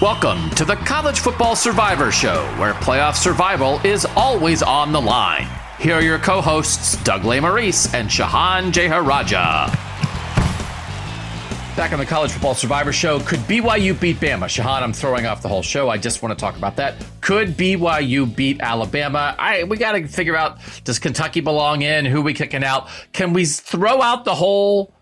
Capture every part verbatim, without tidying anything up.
Welcome to the College Football Survivor Show, where playoff survival is always on the line. Here are your co-hosts, Doug Lesmerises and Shahan Jeyarajah. Back on the College Football Survivor Show, could B Y U beat Bama? Shahan, I'm throwing off the whole show. I just want to talk about that. Could B Y U beat Alabama? I we got to figure out, does Kentucky belong in? Who we kicking out? Can we throw out the whole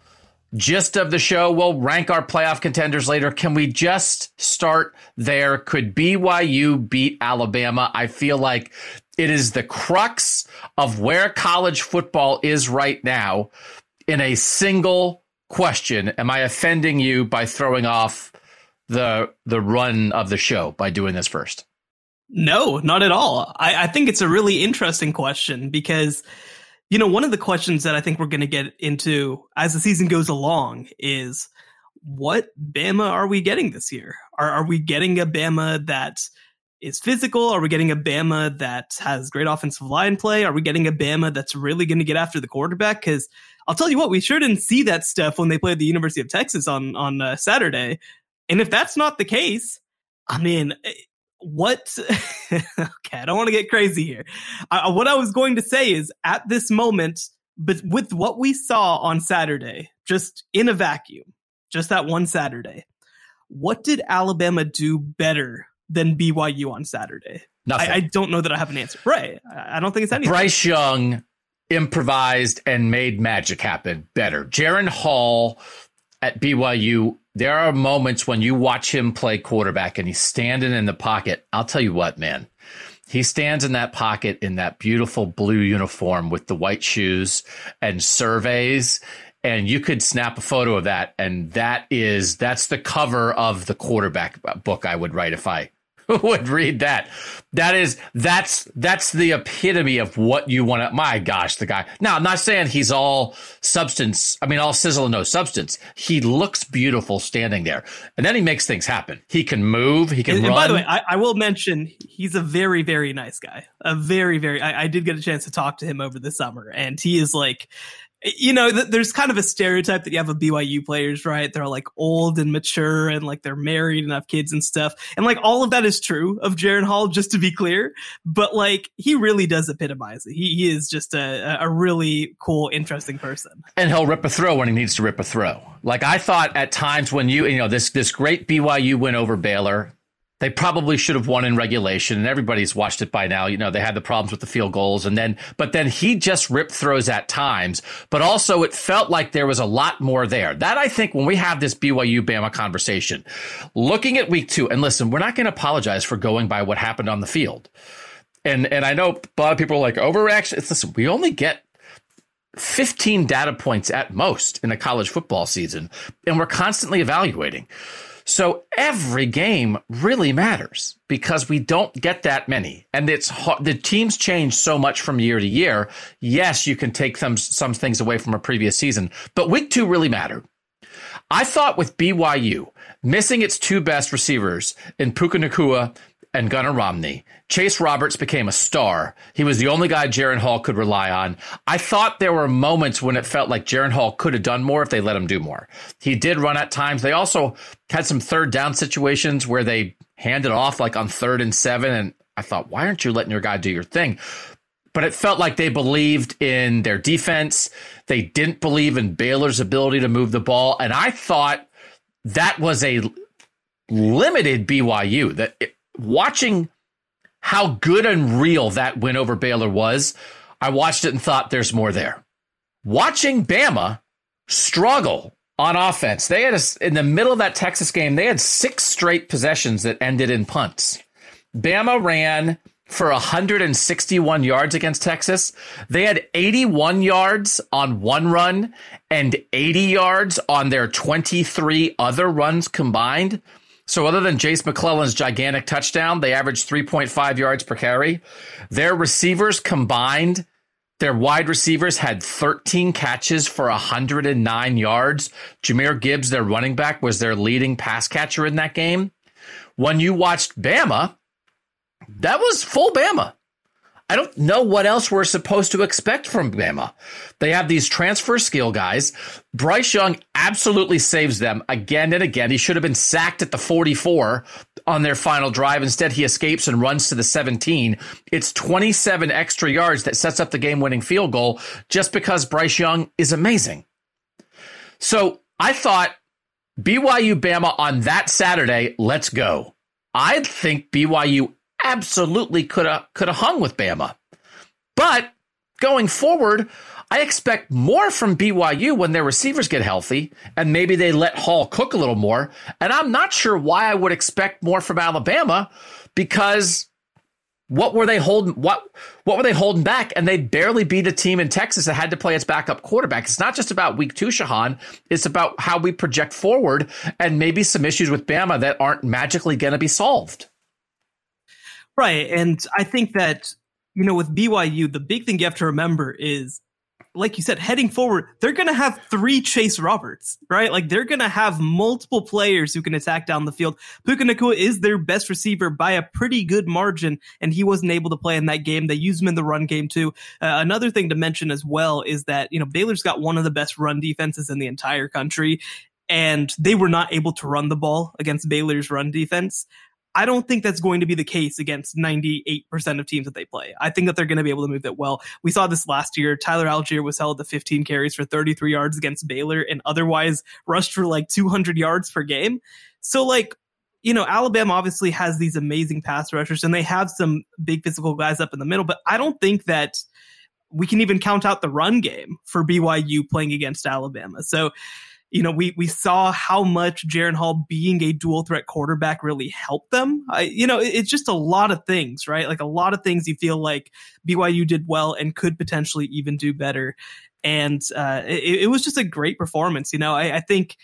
gist of the show? We'll rank our playoff contenders later. Can we just start there? Could B Y U beat Alabama? I feel like it is the crux of where college football is right now in a single question. Am I offending you by throwing off the the run of the show by doing this first? No, not at all. I, I think it's a really interesting question because, you know, one of the questions that I think we're going to get into as the season goes along is, what Bama are we getting this year? Are, are we getting a Bama that is physical? Are we getting a Bama that has great offensive line play? Are we getting a Bama that's really going to get after the quarterback? Because I'll tell you what, we sure didn't see that stuff when they played the University of Texas on, on uh, Saturday. And if that's not the case, I mean, what? Okay, I don't want to get crazy here. Uh, what I was going to say is, at this moment, but with what we saw on Saturday, just in a vacuum, just that one Saturday, what did Alabama do better than B Y U on Saturday? Nothing. I, I don't know that I have an answer. Right. I don't think it's anything. Bryce Young improvised and made magic happen better. Jaren Hall at B Y U, there are moments when you watch him play quarterback and he's standing in the pocket. I'll tell you what, man, he stands in that pocket in that beautiful blue uniform with the white shoes and surveys, and you could snap a photo of that. And that is, that's the cover of the quarterback book I would write if I would read that. That is, that's, that's the epitome of what you want to, my gosh, the guy. Now, I'm not saying he's all substance. I mean, all sizzle and no substance. He looks beautiful standing there. And then he makes things happen. He can move. He can and, run. And by the way, I, I will mention, he's a very, very nice guy. A very, very, I, I did get a chance to talk to him over the summer, and he is like, you know, th- there's kind of a stereotype that you have of B Y U players, right? They're like old and mature and like they're married and have kids and stuff. And like all of that is true of Jaren Hall, just to be clear. But like he really does epitomize it. He, he is just a, a really cool, interesting person. And he'll rip a throw when he needs to rip a throw. Like I thought at times when you, you know, this, this great B Y U win over Baylor, they probably should have won in regulation, and everybody's watched it by now. You know, they had the problems with the field goals, and then, but then he just ripped throws at times, but also it felt like there was a lot more there. That, I think, when we have this B Y U-Bama conversation, looking at week two, and listen, we're not going to apologize for going by what happened on the field. And, and I know a lot of people are like, overreaction. It's, listen, we only get fifteen data points at most in a college football season, and we're constantly evaluating. So every game really matters because we don't get that many. And it's the teams change so much from year to year. Yes, you can take some, some things away from a previous season, but week two really mattered. I thought with B Y U missing its two best receivers in Puka Nacua and Gunnar Romney, Chase Roberts became a star. He was the only guy Jaren Hall could rely on. I thought there were moments when it felt like Jaren Hall could have done more if they let him do more. He did run at times. They also had some third down situations where they handed off like on third and seven. And I thought, why aren't you letting your guy do your thing? But it felt like they believed in their defense. They didn't believe in Baylor's ability to move the ball. And I thought that was a limited B Y U that it, watching how good and real that win over Baylor was, I watched it and thought there's more there. Watching Bama struggle on offense, they had a, in the middle of that Texas game, they had six straight possessions that ended in punts. Bama ran for one hundred sixty-one yards against Texas. They had eighty-one yards on one run and eighty yards on their twenty-three other runs combined. So other than Jace McClellan's gigantic touchdown, they averaged three point five yards per carry. Their receivers combined, their wide receivers had thirteen catches for one hundred nine yards. Jahmyr Gibbs, their running back, was their leading pass catcher in that game. When you watched Bama, that was full Bama. I don't know what else we're supposed to expect from Bama. They have these transfer skill guys. Bryce Young absolutely saves them again and again. He should have been sacked at the forty-four on their final drive. Instead, he escapes and runs to the seventeen. It's twenty-seven extra yards that sets up the game-winning field goal just because Bryce Young is amazing. So I thought B Y U-Bama on that Saturday, let's go. I think B Y U absolutely could have could have hung with Bama. But going forward, I expect more from B Y U when their receivers get healthy and maybe they let Hall cook a little more. And I'm not sure why I would expect more from Alabama, because what were they holding? What, what were they holding back? And they barely beat a team in Texas that had to play its backup quarterback. It's not just about week two, Shahan. It's about how we project forward and maybe some issues with Bama that aren't magically going to be solved. Right. And I think that, you know, with B Y U, the big thing you have to remember is, like you said, heading forward, they're going to have three Chase Roberts, right? Like, they're going to have multiple players who can attack down the field. Puka Nacua is their best receiver by a pretty good margin, and he wasn't able to play in that game. They used him in the run game, too. Uh, another thing to mention as well is that, you know, Baylor's got one of the best run defenses in the entire country, and they were not able to run the ball against Baylor's run defense. I don't think that's going to be the case against ninety-eight percent of teams that they play. I think that they're going to be able to move it well. We saw this last year. Tyler Algier was held to fifteen carries for thirty-three yards against Baylor and otherwise rushed for like two hundred yards per game. So, like, you know, Alabama obviously has these amazing pass rushers and they have some big physical guys up in the middle, but I don't think that we can even count out the run game for B Y U playing against Alabama. So, you know, we, we saw how much Jaren Hall being a dual threat quarterback really helped them. I, you know, it, it's just a lot of things, right? Like, a lot of things you feel like B Y U did well and could potentially even do better. And uh, it, it was just a great performance. You know, I, I think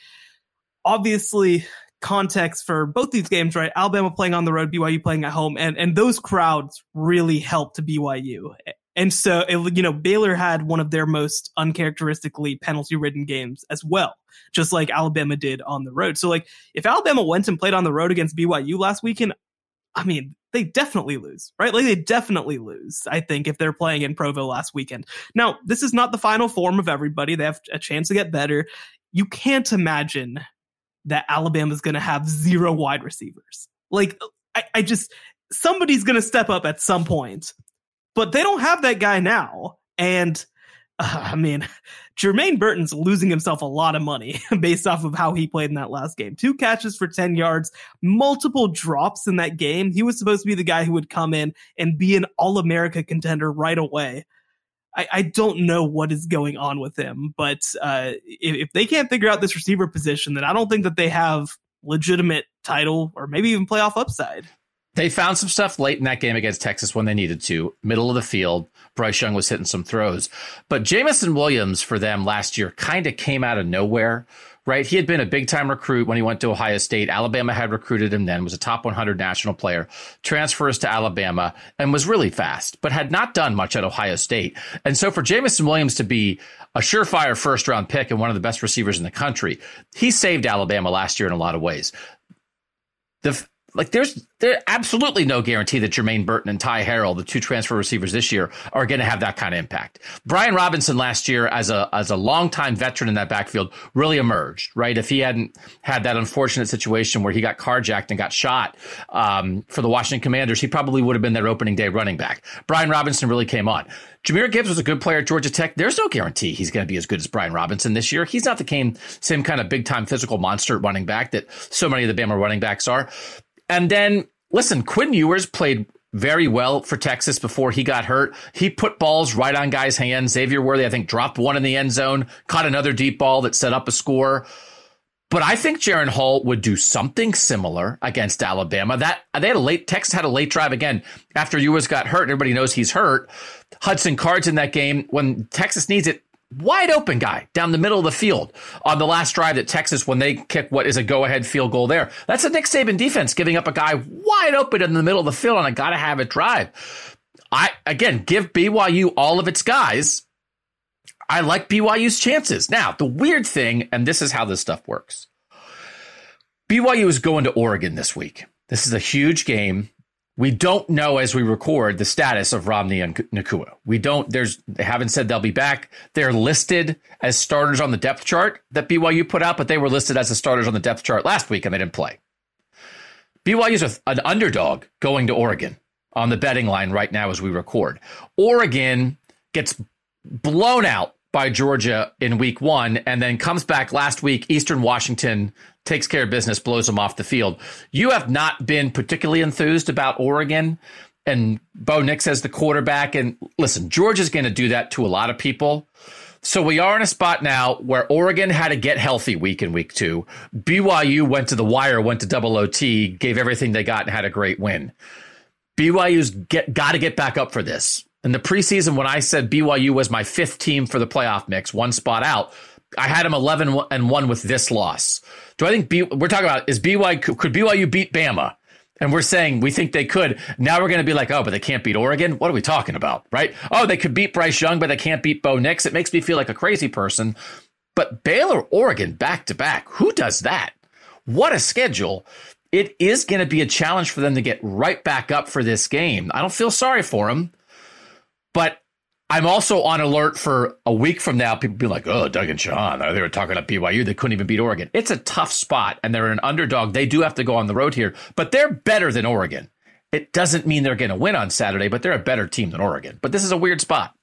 obviously context for both these games, right? Alabama playing on the road, B Y U playing at home, and, and those crowds really helped B Y U. And so, you know, Baylor had one of their most uncharacteristically penalty-ridden games as well, just like Alabama did on the road. So, like, if Alabama went and played on the road against B Y U last weekend, I mean, they definitely lose, right? Like, they definitely lose, I think, if they're playing in Provo last weekend. Now, this is not the final form of everybody. They have a chance to get better. You can't imagine that Alabama's going to have zero wide receivers. Like, I, I just, somebody's going to step up at some point. But they don't have that guy now. And, uh, I mean, Jermaine Burton's losing himself a lot of money based off of how he played in that last game. Two catches for ten yards, multiple drops in that game. He was supposed to be the guy who would come in and be an All-America contender right away. I, I don't know what is going on with him. But uh, if, if they can't figure out this receiver position, then I don't think that they have legitimate title or maybe even playoff upside. They found some stuff late in that game against Texas when they needed to. Middle of the field, Bryce Young was hitting some throws. But Jamison Williams for them last year kind of came out of nowhere, right? He had been a big-time recruit when he went to Ohio State. Alabama had recruited him then, was a top one hundred national player, transfers to Alabama, and was really fast, but had not done much at Ohio State. And so for Jamison Williams to be a surefire first-round pick and one of the best receivers in the country, he saved Alabama last year in a lot of ways. The Like, there's there's absolutely no guarantee that Jermaine Burton and Ty Harrell, the two transfer receivers this year, are going to have that kind of impact. Brian Robinson last year, as a as a longtime veteran in that backfield, really emerged, right? If he hadn't had that unfortunate situation where he got carjacked and got shot um, for the Washington Commanders, he probably would have been their opening day running back. Brian Robinson really came on. Jahmyr Gibbs was a good player at Georgia Tech. There's no guarantee he's going to be as good as Brian Robinson this year. He's not the same kind of big-time physical monster running back that so many of the Bama running backs are. And then, listen, Quinn Ewers played very well for Texas before he got hurt. He put balls right on guys' hands. Xavier Worthy, I think, dropped one in the end zone, caught another deep ball that set up a score. But I think Jaren Hall would do something similar against Alabama. That they had a late Texas had a late drive again after Ewers got hurt. Everybody knows he's hurt. Hudson Card's in that game when Texas needs it. Wide open guy down the middle of the field on the last drive that Texas, when they kick what is a go-ahead field goal there. That's a Nick Saban defense, giving up a guy wide open in the middle of the field on a gotta-have-it drive. I again, give B Y U all of its guys. I like B Y U's chances. Now, the weird thing, and this is how this stuff works. B Y U is going to Oregon this week. This is a huge game. We don't know as we record the status of Romney and Nacua. We don't, there's, they haven't said they'll be back. They're listed as starters on the depth chart that B Y U put out, but they were listed as the starters on the depth chart last week and they didn't play. B Y U's an underdog going to Oregon on the betting line right now as we record. Oregon gets blown out by Georgia in week one and then comes back last week. Eastern Washington takes care of business, blows them off the field. You have not been particularly enthused about Oregon and Bo Nix as the quarterback. And listen, Georgia's going to do that to a lot of people. So we are in a spot now where Oregon had to get healthy week in week two. B Y U went to the wire, went to double O T, gave everything they got and had a great win. B Y U's get, got to get back up for this. In the preseason, when I said B Y U was my fifth team for the playoff mix, one spot out, I had them eleven and one with this loss. Do I think B, we're talking about is B Y U could B Y U beat Bama? And we're saying we think they could. Now we're going to be like, oh, but they can't beat Oregon. What are we talking about? Right. Oh, they could beat Bryce Young, but they can't beat Bo Nix. It makes me feel like a crazy person. But Baylor, Oregon back to back. Who does that? What a schedule. It is going to be a challenge for them to get right back up for this game. I don't feel sorry for them, but I'm also on alert for a week from now. People be like, oh, Doug and Shahan, they were talking about B Y U. They couldn't even beat Oregon. It's a tough spot, and they're an underdog. They do have to go on the road here, but they're better than Oregon. It doesn't mean they're going to win on Saturday, but they're a better team than Oregon. But this is a weird spot.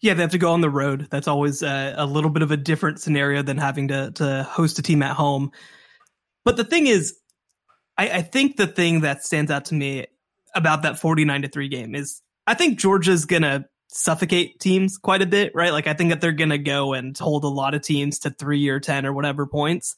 Yeah, they have to go on the road. That's always a, a little bit of a different scenario than having to, to host a team at home. But the thing is, I, I think the thing that stands out to me about that forty-nine to three game is, I think Georgia's going to suffocate teams quite a bit, right? Like, I think that they're going to go and hold a lot of teams to three or ten or whatever points.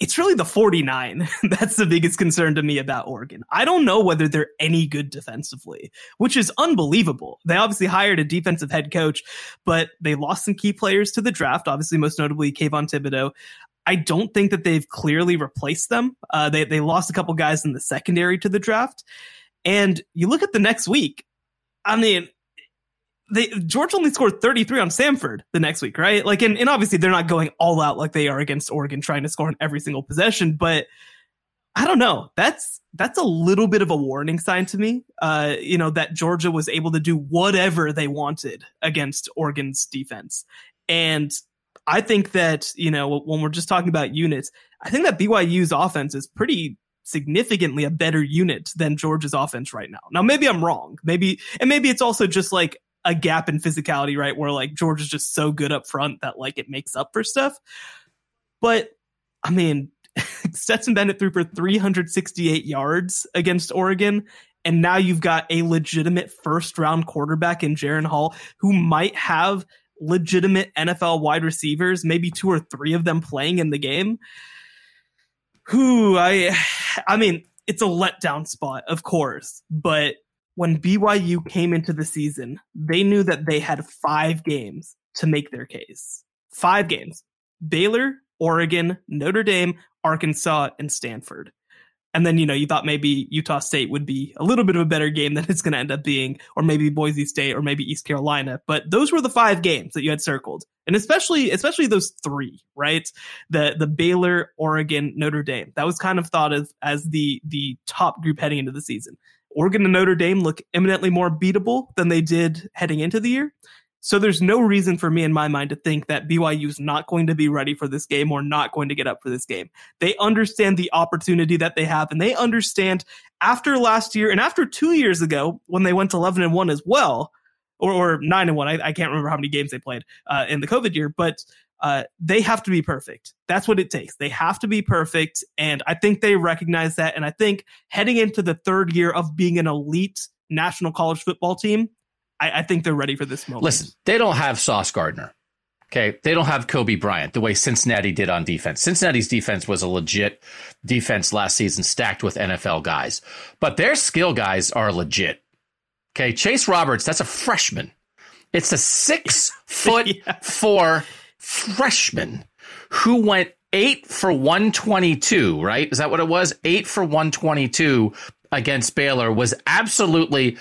It's really the forty-nine. That's the biggest concern to me about Oregon. I don't know whether they're any good defensively, which is unbelievable. They obviously hired a defensive head coach, but they lost some key players to the draft, obviously, most notably Kayvon Thibodeau. I don't think that they've clearly replaced them. Uh, they, they lost a couple guys in the secondary to the draft. And you look at the next week, I mean, they, Georgia only scored thirty-three on Samford the next week, right? Like, and, and obviously they're not going all out like they are against Oregon, trying to score on every single possession. But I don't know. That's that's a little bit of a warning sign to me, uh, you know, that Georgia was able to do whatever they wanted against Oregon's defense. And I think that, you know, when we're just talking about units, I think that B Y U's offense is pretty significantly a better unit than Georgia's offense right now. Now, maybe I'm wrong. Maybe, and maybe it's also just like a gap in physicality, right? Where like Georgia's just so good up front that like it makes up for stuff. But I mean, Stetson Bennett threw for three hundred sixty-eight yards against Oregon. And now you've got a legitimate first round quarterback in Jaren Hall, who might have legitimate N F L wide receivers, maybe two or three of them playing in the game. Who I, I mean, it's a letdown spot, of course. But when B Y U came into the season, they knew that they had five games to make their case. Five games: Baylor, Oregon, Notre Dame, Arkansas, and Samford. And then, you know, you thought maybe Utah State would be a little bit of a better game than it's going to end up being, or maybe Boise State, or maybe East Carolina. But those were the five games that you had circled. And especially especially those three, right? The the Baylor, Oregon, Notre Dame. That was kind of thought of as the the top group heading into the season. Oregon and Notre Dame look eminently more beatable than they did heading into the year. So there's no reason for me in my mind to think that B Y U is not going to be ready for this game or not going to get up for this game. They understand the opportunity that they have, and they understand after last year and after two years ago when they went eleven and one as well, or, or nine and one. I, I can't remember how many games they played uh, in the COVID year, but uh, they have to be perfect. That's what it takes. They have to be perfect, and I think they recognize that. And I think heading into the third year of being an elite national college football team, I think they're ready for this moment. Listen, they don't have Sauce Gardner. Okay. They don't have Kobe Bryant the way Cincinnati did on defense. Cincinnati's defense was a legit defense last season, stacked with N F L guys, but their skill guys are legit. Okay. Chase Roberts, that's a freshman. It's a six foot yeah. four freshman who went eight for one twenty-two, right? Is that what it was? Eight for one twenty-two against Baylor. Was absolutely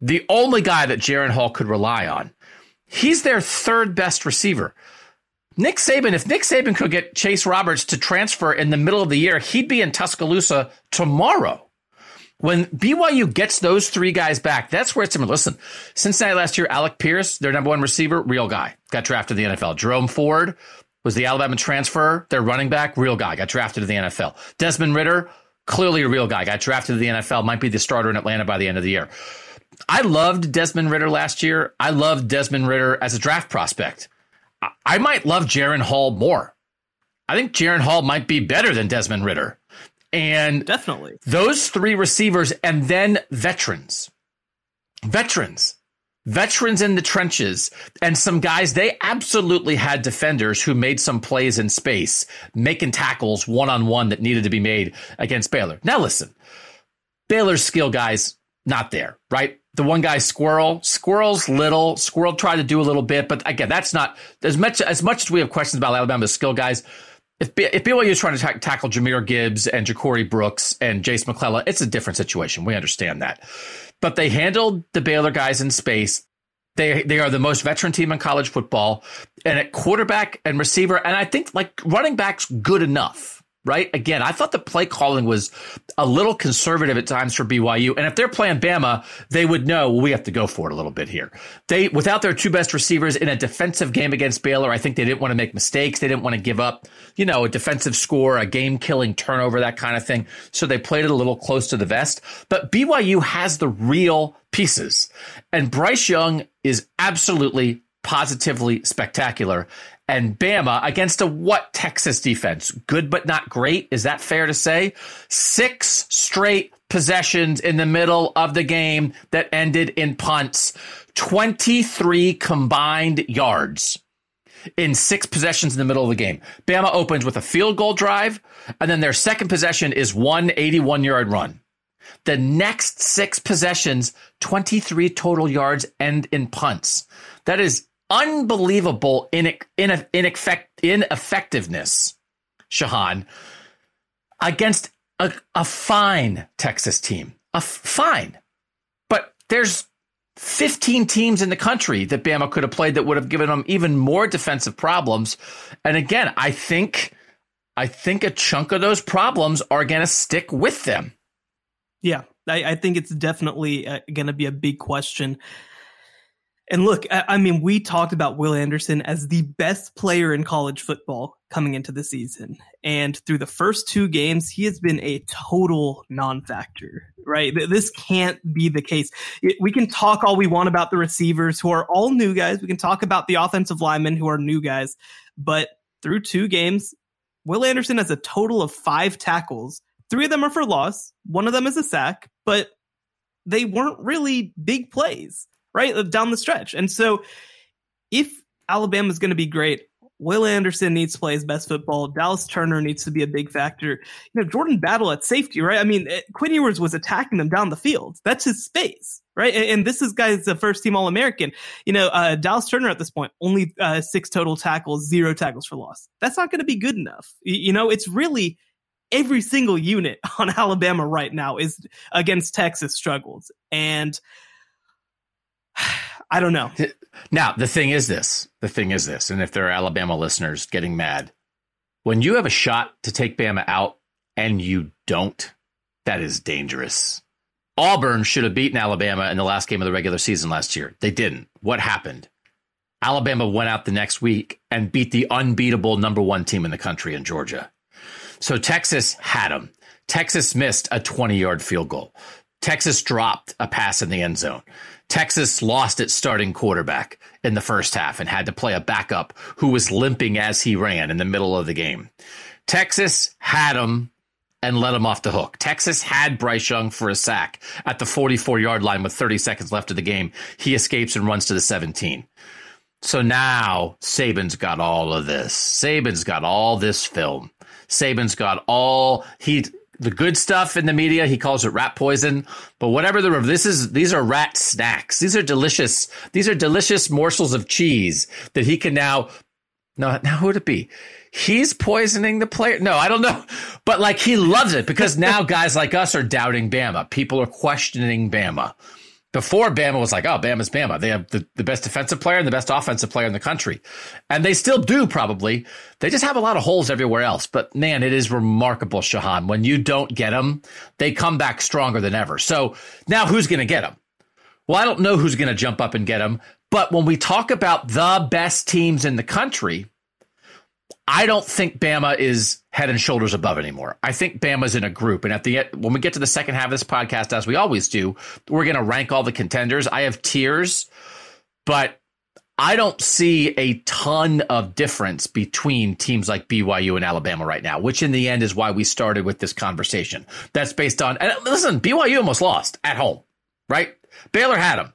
the only guy that Jaren Hall could rely on. He's their third best receiver. Nick Saban, if Nick Saban could get Chase Roberts to transfer in the middle of the year, he'd be in Tuscaloosa tomorrow. When B Y U gets those three guys back, that's where it's similar. Listen, Cincinnati last year, Alec Pierce, their number one receiver, real guy, got drafted in the N F L. Jerome Ford, was the Alabama transfer, their running back, real guy, got drafted to the N F L. Desmond Ridder, clearly a real guy, got drafted to the N F L, might be the starter in Atlanta by the end of the year. I loved Desmond Ridder last year. I loved Desmond Ridder as a draft prospect. I might love Jaren Hall more. I think Jaren Hall might be better than Desmond Ridder. And definitely those three receivers, and then veterans, veterans, veterans in the trenches, and some guys, they absolutely had defenders who made some plays in space, making tackles one on one that needed to be made against Baylor. Now, listen, Baylor's skill guys, not there, right? The one guy, Squirrel, Squirrel's little. Squirrel tried to do a little bit, but again, that's not as much as much as we have questions about Alabama's skill guys. If, B- if B Y U is trying to t- tackle Jahmyr Gibbs and Ja'Cory Brooks and Jace McClellan, it's a different situation. We understand that. But they handled the Baylor guys in space. They they are the most veteran team in college football. And at quarterback and receiver, and I think like running back's good enough, right? Again, I thought the play calling was a little conservative at times for B Y U. And if they're playing Bama, they would know, well, we have to go for it a little bit here. They, without their two best receivers in a defensive game against Baylor, I think they didn't want to make mistakes. They didn't want to give up, you know, a defensive score, a game-killing turnover, that kind of thing. So they played it a little close to the vest. But B Y U has the real pieces. And Bryce Young is absolutely, positively spectacular. And Bama against a what Texas defense? Good but not great. Is that fair to say? Six straight possessions in the middle of the game that ended in punts. twenty-three combined yards in six possessions in the middle of the game. Bama opens with a field goal drive, and then their second possession is one eighty-one-yard run. The next six possessions, twenty-three total yards, end in punts. That is unbelievable in in ineffect ineffectiveness, Shahan, against a, a fine Texas team, a f- fine. But there's fifteen teams in the country that Bama could have played that would have given them even more defensive problems. And again, I think I think a chunk of those problems are going to stick with them. Yeah, I, I think it's definitely uh, going to be a big question. And look, I mean, we talked about Will Anderson as the best player in college football coming into the season. And through the first two games, he has been a total non-factor, right? This can't be the case. We can talk all we want about the receivers who are all new guys. We can talk about the offensive linemen who are new guys. But through two games, Will Anderson has a total of five tackles. Three of them are for loss. One of them is a sack. But they weren't really big plays, right down the stretch. And so if Alabama is going to be great, Will Anderson needs to play his best football. Dallas Turner needs to be a big factor. You know, Jordan Battle at safety, right? I mean, Quinn Ewers was attacking them down the field. That's his space, right? And, and this is guys, the first team All-American. You know, uh, Dallas Turner at this point, only uh, six total tackles, zero tackles for loss. That's not going to be good enough. You, you know, it's really every single unit on Alabama right now is against Texas struggles. And I don't know. Now, the thing is this, the thing is this, and if there are Alabama listeners getting mad, when you have a shot to take Bama out and you don't, that is dangerous. Auburn should have beaten Alabama in the last game of the regular season last year. They didn't. What happened? Alabama went out the next week and beat the unbeatable number one team in the country in Georgia. So Texas had them. Texas missed a twenty-yard field goal. Texas dropped a pass in the end zone. Texas lost its starting quarterback in the first half and had to play a backup who was limping as he ran in the middle of the game. Texas had him and let him off the hook. Texas had Bryce Young for a sack at the forty-four-yard line with thirty seconds left of the game. He escapes and runs to the seventeen. So now Saban's got all of this. Saban's got all this film. Saban's got all he. The good stuff in the media, he calls it rat poison, but whatever the this is, these are rat snacks. These are delicious. These are delicious morsels of cheese that he can now. No, now who would it be? He's poisoning the player. No, I don't know. But like he loves it because now guys like us are doubting Bama. People are questioning Bama. Before Bama was like, oh, Bama's Bama. They have the, the best defensive player and the best offensive player in the country. And they still do probably. They just have a lot of holes everywhere else. But, man, it is remarkable, Shahan. When you don't get them, they come back stronger than ever. So now who's going to get them? Well, I don't know who's going to jump up and get them. But when we talk about the best teams in the country, I don't think Bama is head and shoulders above anymore. I think Bama's in a group. And at the end, when we get to the second half of this podcast, as we always do, we're going to rank all the contenders. I have tiers, but I don't see a ton of difference between teams like B Y U and Alabama right now, which in the end is why we started with this conversation. That's based on, and listen, B Y U almost lost at home, right? Baylor had them.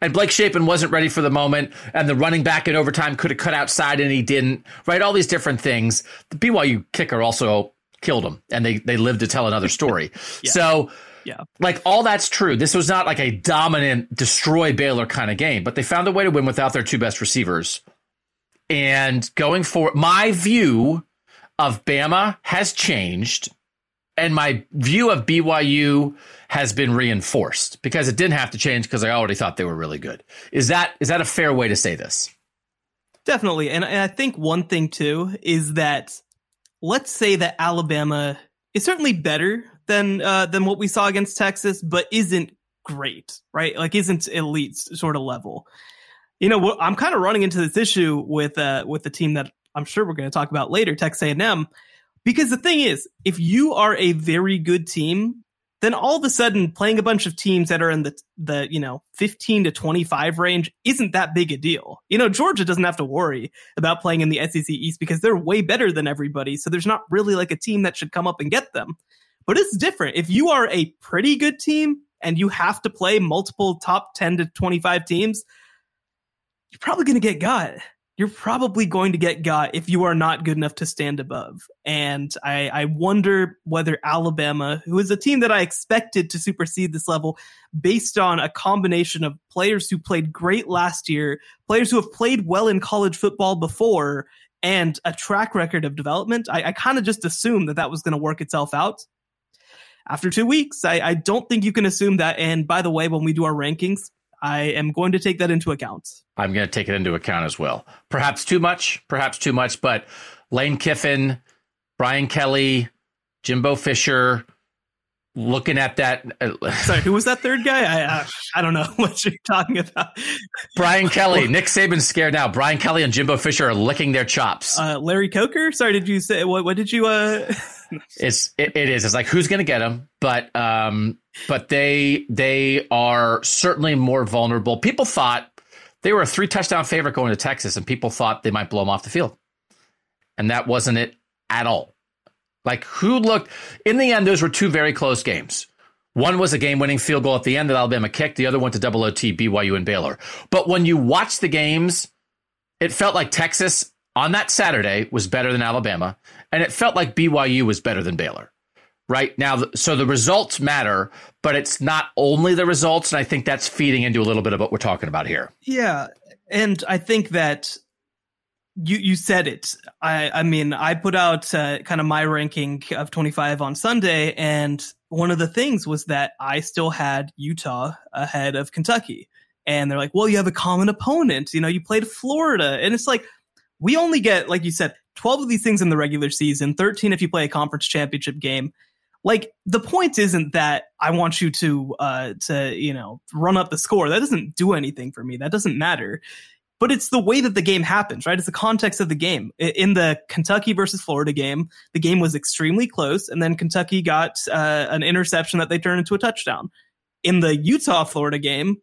And Blake Shapen wasn't ready for the moment, and the running back in overtime could have cut outside, and he didn't, right? All these different things. The B Y U kicker also killed him, and they they lived to tell another story. yeah. So, yeah, like, all that's true. This was not like a dominant, destroy Baylor kind of game, but they found a way to win without their two best receivers. And going forward, my view of Bama has changed, and my view of B Y U has been reinforced because it didn't have to change because I already thought they were really good. Is that is that a fair way to say this? Definitely. And, and I think one thing, too, is that let's say that Alabama is certainly better than uh, than what we saw against Texas, but isn't great, right? Like, isn't elite sort of level. You know, I'm kind of running into this issue with uh, with the team that I'm sure we're going to talk about later, Texas A and M. Because the thing is, if you are a very good team, then all of a sudden playing a bunch of teams that are in the, the you know, fifteen to twenty-five range isn't that big a deal. You know, Georgia doesn't have to worry about playing in the S E C East because they're way better than everybody. So there's not really like a team that should come up and get them. But it's different. If you are a pretty good team and you have to play multiple top ten to twenty-five teams, you're probably going to get got. You're probably going to get got if you are not good enough to stand above. And I, I wonder whether Alabama, who is a team that I expected to supersede this level based on a combination of players who played great last year, players who have played well in college football before, and a track record of development, I, I kind of just assumed that that was going to work itself out. After two weeks, I, I don't think you can assume that. And by the way, when we do our rankings, I am going to take that into account. I'm going to take it into account as well. Perhaps too much, perhaps too much, but Lane Kiffin, Brian Kelly, Jimbo Fisher, looking at that. Sorry, who was that third guy? I, I, I don't know what you're talking about. Brian Kelly. Nick Saban's scared now. Brian Kelly and Jimbo Fisher are licking their chops. Uh, Larry Coker? Sorry, did you say, what, what did you, uh... It's, it, it is. It's like, who's going to get them? But, um, but they, they are certainly more vulnerable. People thought they were a three touchdown favorite going to Texas, and people thought they might blow them off the field. And that wasn't it at all. Like, who looked in the end, those were two very close games. One was a game winning field goal at the end that Alabama kicked. The other went to double O T, B Y U and Baylor. But when you watch the games, it felt like Texas on that Saturday was better than Alabama, and it felt like B Y U was better than Baylor right now. So the results matter, but it's not only the results. And I think that's feeding into a little bit of what we're talking about here. Yeah. And I think that you, you said it. I, I mean, I put out uh, kind of my ranking of twenty-five on Sunday. And one of the things was that I still had Utah ahead of Kentucky. And they're like, well, you have a common opponent. You know, you played Florida. And it's like, we only get, like you said, twelve of these things in the regular season, thirteen if you play a conference championship game. Like, the point isn't that I want you to, uh, to you know, run up the score. That doesn't do anything for me. That doesn't matter. But it's the way that the game happens, right? It's the context of the game. In the Kentucky versus Florida game, the game was extremely close, and then Kentucky got uh, an interception that they turned into a touchdown. In the Utah-Florida game,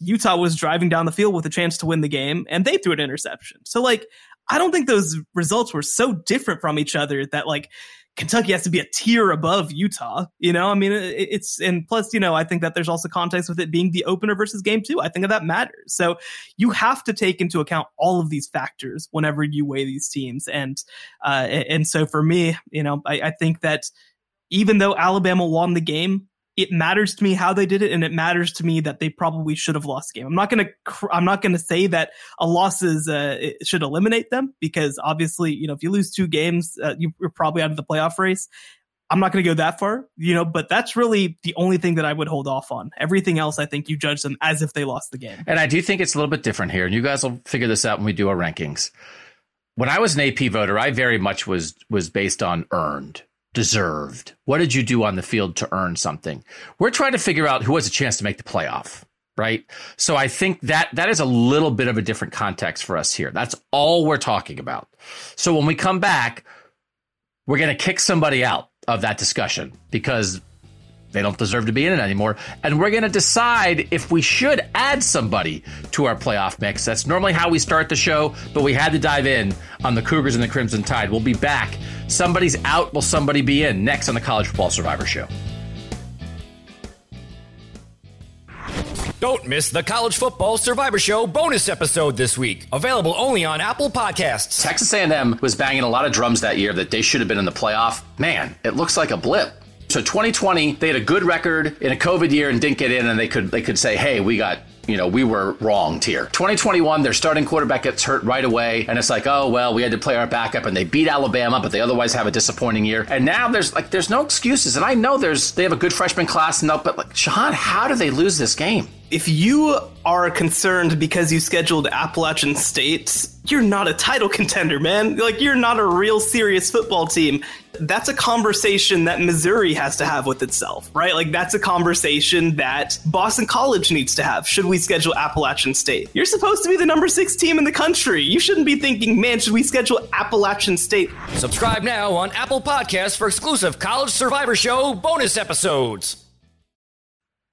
Utah was driving down the field with a chance to win the game, and they threw an interception. So, like, I don't think those results were so different from each other that, like, Kentucky has to be a tier above Utah. You know, I mean, it, it's, and plus, you know, I think that there's also context with it being the opener versus game two. I think that matters. So you have to take into account all of these factors whenever you weigh these teams. And, uh, and so for me, you know, I, I think that even though Alabama won the game, it matters to me how they did it, and it matters to me that they probably should have lost the game. I'm not going to I'm not going to say that a loss is uh, it should eliminate them, because obviously, you know, if you lose two games, uh, you're probably out of the playoff race. I'm not going to go that far, you know, but that's really the only thing that I would hold off on. Everything else, I think you judge them as if they lost the game. And I do think it's a little bit different here, and you guys will figure this out when we do our rankings. When I was an A P voter, I very much was was based on earned. Deserved. What did you do on the field to earn something? We're trying to figure out who has a chance to make the playoff, right? So I think that that is a little bit of a different context for us here. That's all we're talking about. So when we come back, we're going to kick somebody out of that discussion because they don't deserve to be in it anymore. And we're going to decide if we should add somebody to our playoff mix. That's normally how we start the show, but we had to dive in on the Cougars and the Crimson Tide. We'll be back. Somebody's out. Will somebody be in? Next on the College Football Survivor Show. Don't miss the College Football Survivor Show bonus episode this week. Available only on Apple Podcasts. Texas A and M was banging a lot of drums that year that they should have been in the playoff. Man, it looks like a blip. So twenty twenty, they had a good record in a COVID year and didn't get in, and they could they could say, hey, we got, you know, we were wronged here. twenty twenty-one, their starting quarterback gets hurt right away, and it's like, oh, well, we had to play our backup, and they beat Alabama, but they otherwise have a disappointing year. And now there's, like, there's no excuses, and I know there's they have a good freshman class, and all, but, like, Shahan, how do they lose this game? If you are concerned because you scheduled Appalachian State, you're not a title contender, man. Like, you're not a real serious football team. That's a conversation that Missouri has to have with itself, right? Like, that's a conversation that Boston College needs to have. Should we schedule Appalachian State? You're supposed to be the number six team in the country. You shouldn't be thinking, man, should we schedule Appalachian State? Subscribe now on Apple Podcasts for exclusive College Survivor Show bonus episodes.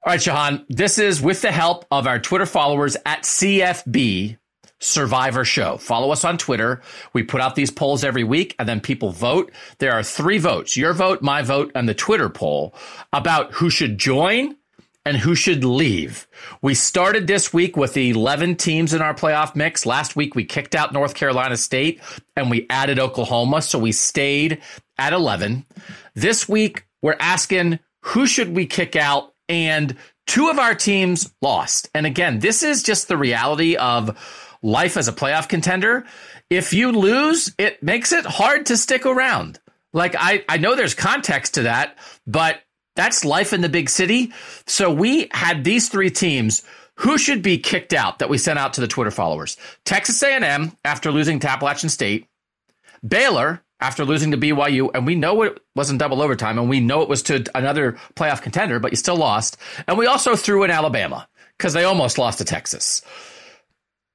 All right, Shahan, this is with the help of our Twitter followers at C F B Survivor Show. Follow us on Twitter. We put out these polls every week, and then people vote. There are three votes: your vote, my vote, and the Twitter poll about who should join and who should leave. We started this week with the eleven teams in our playoff mix. Last week, we kicked out North Carolina State, and we added Oklahoma, so we stayed at eleven. This week, we're asking who should we kick out, and two of our teams lost. And again, this is just the reality of life as a playoff contender. If you lose, it makes it hard to stick around. Like, I, I know there's context to that, but that's life in the big city. So we had these three teams who should be kicked out that we sent out to the Twitter followers. Texas A and M, after losing to Appalachian State. Baylor, after losing to B Y U, and we know it wasn't double overtime, and we know it was to another playoff contender, but you still lost. And we also threw in Alabama because they almost lost to Texas.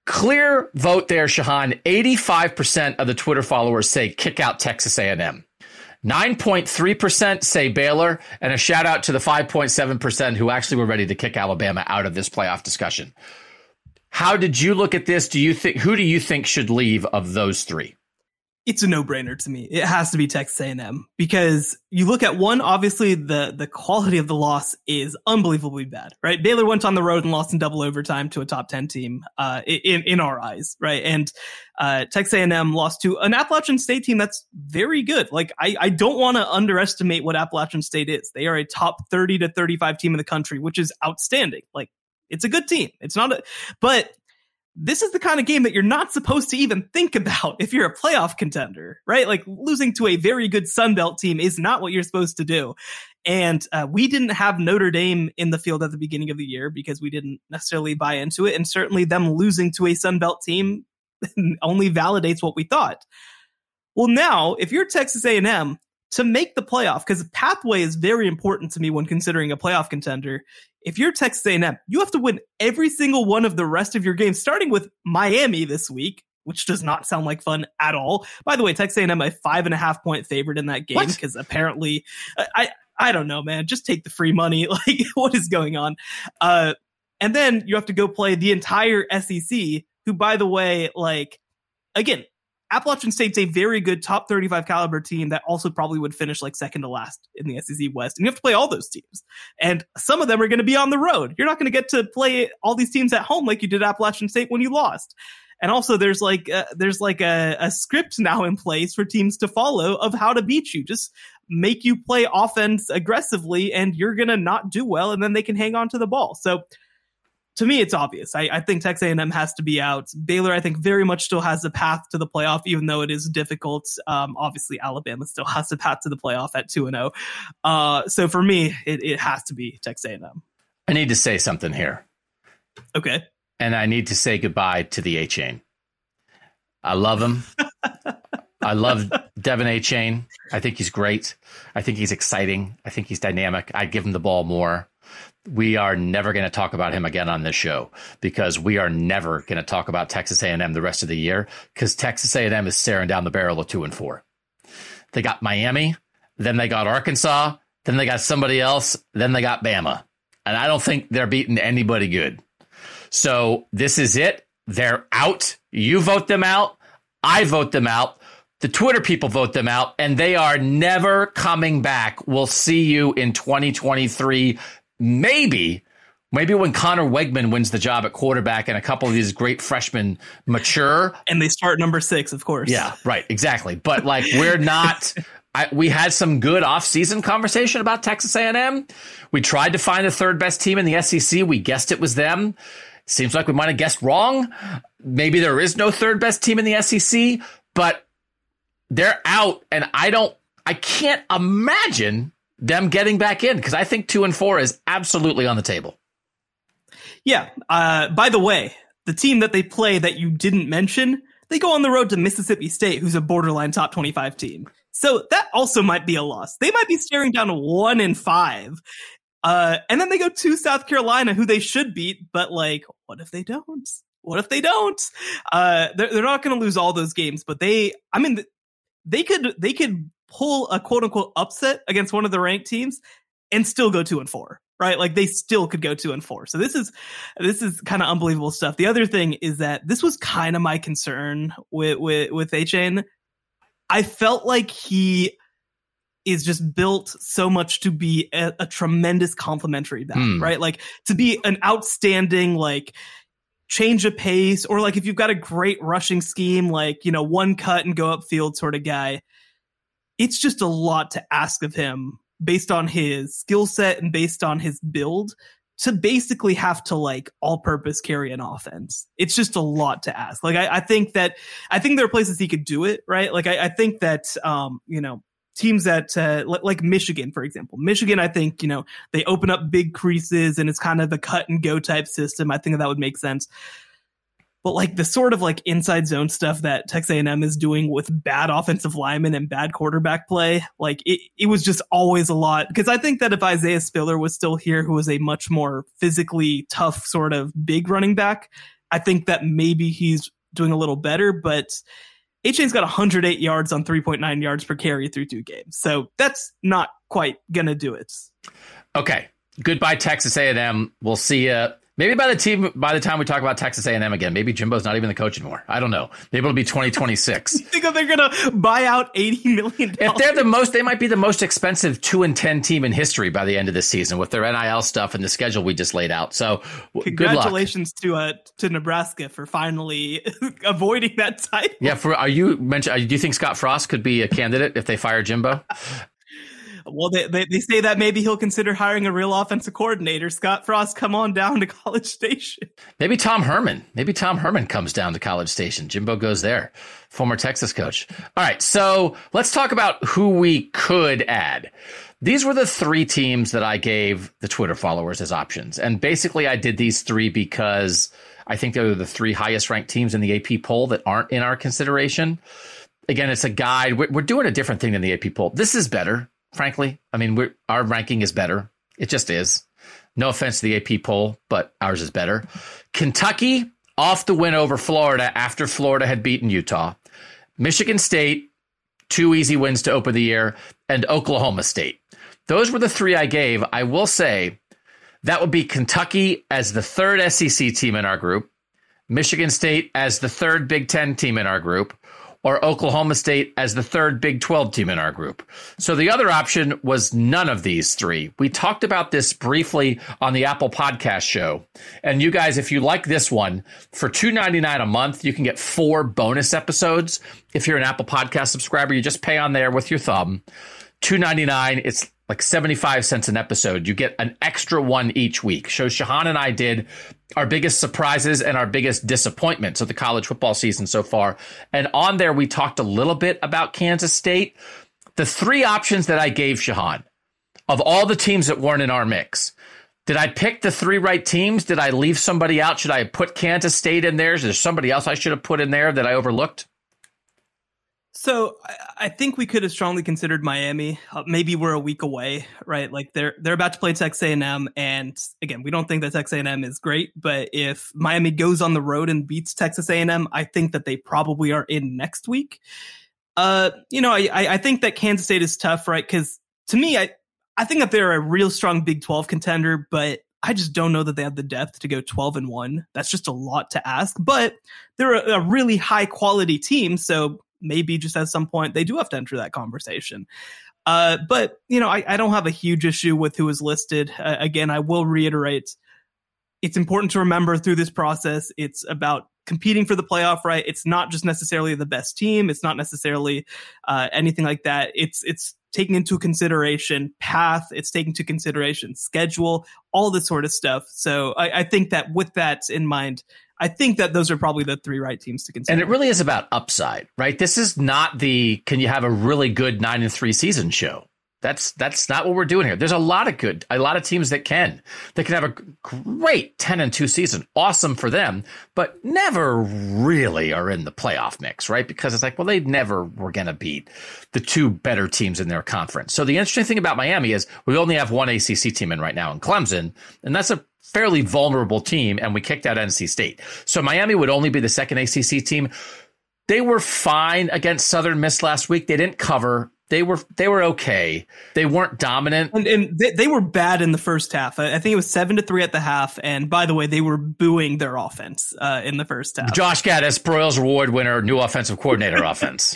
Clear vote there, Shahan. eighty-five percent of the Twitter followers say kick out Texas A and M. nine point three percent say Baylor, and a shout out to the five point seven percent who actually were ready to kick Alabama out of this playoff discussion. How did you look at this? Do you think who do you think should leave of those three? It's a no-brainer to me. It has to be Texas A and M, because you look at one, obviously the the quality of the loss is unbelievably bad, right? Baylor went on the road and lost in double overtime to a top ten team, uh, in in our eyes, right? And uh, Texas A and M lost to an Appalachian State team that's very good. Like, I I don't want to underestimate what Appalachian State is. They are a top thirty to thirty-five team in the country, which is outstanding. Like, it's a good team. It's not a, but. This is the kind of game that you're not supposed to even think about if you're a playoff contender, right? Like, losing to a very good Sun Belt team is not what you're supposed to do. And uh, we didn't have Notre Dame in the field at the beginning of the year because we didn't necessarily buy into it. And certainly them losing to a Sun Belt team only validates what we thought. Well, now, if you're Texas A and M, to make the playoff, because pathway is very important to me when considering a playoff contender, if you're Texas A and M, you have to win every single one of the rest of your games, starting with Miami this week, which does not sound like fun at all. By the way, Texas A and M, a five and a half point favorite in that game, because apparently, I, I don't know, man, just take the free money. Like, what is going on? Uh, and then you have to go play the entire S E C, who, by the way, like, again, Appalachian State's a very good top thirty-five caliber team that also probably would finish like second to last in the S E C West. And you have to play all those teams. And some of them are going to be on the road. You're not going to get to play all these teams at home like you did Appalachian State when you lost. And also there's like uh, there's like a, a script now in place for teams to follow of how to beat you. Just make you play offense aggressively and you're going to not do well. And then they can hang on to the ball. So to me, it's obvious. I, I think Texas A and M has to be out. Baylor, I think, very much still has a path to the playoff, even though it is difficult. Um, obviously, Alabama still has a path to the playoff at two and oh. Uh, so for me, it, it has to be Texas A and M. I need to say something here. Okay. And I need to say goodbye to the A-Chain. I love him. I love Devin A. Chain. I think he's great. I think he's exciting. I think he's dynamic. I give him the ball more. We are never going to talk about him again on this show, because we are never going to talk about Texas A and M the rest of the year, because Texas A and M is staring down the barrel of two and four. They got Miami, then they got Arkansas, then they got somebody else, then they got Bama. And I don't think they're beating anybody good. So this is it. They're out. You vote them out. I vote them out. The Twitter people vote them out, and they are never coming back. We'll see you in twenty twenty-three. Maybe, maybe when Connor Wegman wins the job at quarterback and a couple of these great freshmen mature. And they start number six, of course. Yeah, right. Exactly. But like, we're not. I, we had some good offseason conversation about Texas A and M. We tried to find the third best team in the S E C. We guessed it was them. Seems like we might have guessed wrong. Maybe there is no third best team in the S E C, but they're out. And I don't I can't imagine them getting back in, because I think two and four is absolutely on the table. Yeah. Uh, by the way, the team that they play that you didn't mention, they go on the road to Mississippi State, who's a borderline top twenty-five team. So that also might be a loss. They might be staring down one and five. Uh, and then they go to South Carolina, who they should beat. But like, what if they don't? What if they don't? Uh, they're, they're not going to lose all those games, but they, I mean, they could, they could, pull a quote unquote upset against one of the ranked teams and still go two and four, right? Like they still could go two and four. So this is, this is kind of unbelievable stuff. The other thing is that this was kind of my concern with, with, with A-Chain. I felt like he is just built so much to be a, a tremendous complimentary back, mm. right? Like to be an outstanding, like, change of pace, or like if you've got a great rushing scheme, like, you know, one cut and go upfield sort of guy. It's just a lot to ask of him based on his skill set and based on his build to basically have to like all purpose carry an offense. It's just a lot to ask. Like, I, I think that I think there are places he could do it, right? Like, I, I think that, um, you know, teams that uh, like Michigan, for example, Michigan, I think, you know, they open up big creases and it's kind of the cut and go type system. I think that would make sense. But like the sort of like inside zone stuff that Texas A and M is doing with bad offensive linemen and bad quarterback play, like it, it was just always a lot. Because I think that if Isaiah Spiller was still here, who was a much more physically tough sort of big running back, I think that maybe he's doing a little better. But A-Chain's got one hundred eight yards on three point nine yards per carry through two games. So that's not quite going to do it. Okay. Goodbye, Texas A and M. We'll see you. Maybe by the team, by the time we talk about Texas A and M again, maybe Jimbo's not even the coach anymore. I don't know. Maybe it'll be twenty twenty-six. You think they're going to buy out eighty million dollars? If they're the most, they might be the most expensive two and ten team in history by the end of this season with their N I L stuff and the schedule we just laid out. So congratulations good luck. to uh, to Nebraska for finally avoiding that title. Yeah, for are you mention? Do you think Scott Frost could be a candidate if they fire Jimbo? Well, they, they they say that maybe he'll consider hiring a real offensive coordinator. Scott Frost, come on down to College Station. Maybe Tom Herman. Maybe Tom Herman comes down to College Station. Jimbo goes there. Former Texas coach. All right. So let's talk about who we could add. These were the three teams that I gave the Twitter followers as options. And basically, I did these three because I think they're the three highest ranked teams in the A P poll that aren't in our consideration. Again, it's a guide. We're, we're doing a different thing than the A P poll. This is better. Frankly, I mean, we're, our ranking is better. It just is. No offense to the A P poll, but ours is better. Kentucky off the win over Florida after Florida had beaten Utah. Michigan State, two easy wins to open the year, and Oklahoma State. Those were the three I gave. I will say that would be Kentucky as the third S E C team in our group, Michigan State as the third Big Ten team in our group, or Oklahoma State as the third Big twelve team in our group. So the other option was none of these three. We talked about this briefly on the Apple Podcast show. And you guys, if you like this one, for two dollars and ninety-nine cents a month, you can get four bonus episodes. If you're an Apple Podcast subscriber, you just pay on there with your thumb. two dollars and ninety-nine cents, it's like seventy-five cents an episode. You get an extra one each week. So Shahan and I did our biggest surprises and our biggest disappointments of the college football season so far. And on there, we talked a little bit about Kansas State. The three options that I gave Shahan, of all the teams that weren't in our mix, did I pick the three right teams? Did I leave somebody out? Should I have put Kansas State in there? Is there somebody else I should have put in there that I overlooked? So I think we could have strongly considered Miami. Uh, maybe we're a week away, right? Like they're they're about to play Texas A and M, and again, we don't think that Texas A and M is great. But if Miami goes on the road and beats Texas A and M, I think that they probably are in next week. Uh, you know, I I think that Kansas State is tough, right? Because to me, I I think that they're a real strong Big twelve contender, but I just don't know that they have the depth to go twelve and one. That's just a lot to ask. But they're a, a really high quality team, so maybe just at some point they do have to enter that conversation. Uh, but, you know, I, I don't have a huge issue with who is listed. Uh, again, I will reiterate, it's important to remember through this process, it's about competing for the playoff, right? It's not just necessarily the best team. It's not necessarily uh, anything like that. It's it's taking into consideration path. It's taking into consideration schedule, all this sort of stuff. So I, I think that with that in mind, I think that those are probably the three right teams to consider. And it really is about upside, right? This is not the, can you have a really good nine and three season show? That's that's not what we're doing here. There's a lot of good, a lot of teams that can. They can have a great ten and two season. Awesome for them, but never really are in the playoff mix, right? Because it's like, well, they never were going to beat the two better teams in their conference. So the interesting thing about Miami is we only have one A C C team in right now in Clemson, and that's a fairly vulnerable team, and we kicked out N C State. So Miami would only be the second A C C team. They were fine against Southern Miss last week. They didn't cover. They were they were okay. They weren't dominant, and, and they, they were bad in the first half. I, I think it was seven to three at the half. And by the way, they were booing their offense uh, in the first half. Josh Gaddis, Broyles Award winner, new offensive coordinator offense.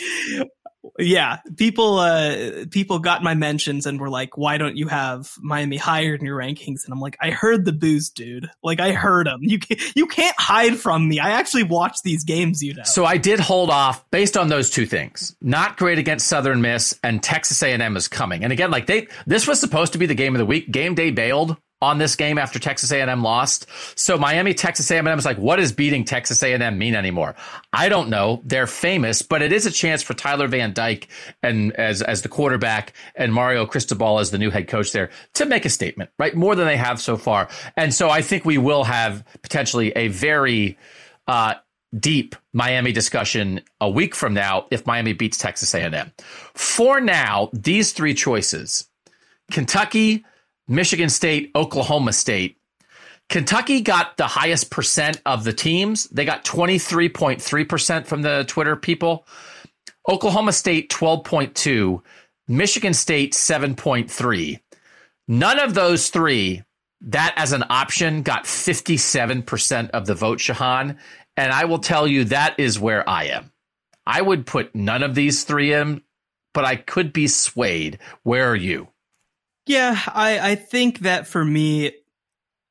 Yeah, people uh, people got my mentions and were like, "Why don't you have Miami higher in your rankings?" And I'm like, "I heard the boos, dude. Like I heard them. You can't, you can't hide from me. I actually watch these games, you know." So I did hold off based on those two things. Not great against Southern Miss, and Texas A and M is coming. And again, like they this was supposed to be the game of the week. Game Day bailed on this game after Texas A and M lost. So Miami, Texas A and M is like, what does beating Texas A and M mean anymore? I don't know. They're famous, but it is a chance for Tyler Van Dyke and as as the quarterback and Mario Cristobal as the new head coach there to make a statement, right? More than they have so far. And so I think we will have potentially a very uh, deep Miami discussion a week from now if Miami beats Texas A and M. For now, these three choices, Kentucky, Michigan State, Oklahoma State. Kentucky got the highest percent of the teams. They got twenty-three point three percent from the Twitter people. Oklahoma State, twelve point two. Michigan State, seven point three. None of those three, that as an option, got fifty-seven percent of the vote, Shahan. And I will tell you, that is where I am. I would put none of these three in, but I could be swayed. Where are you? Yeah, I, I think that for me,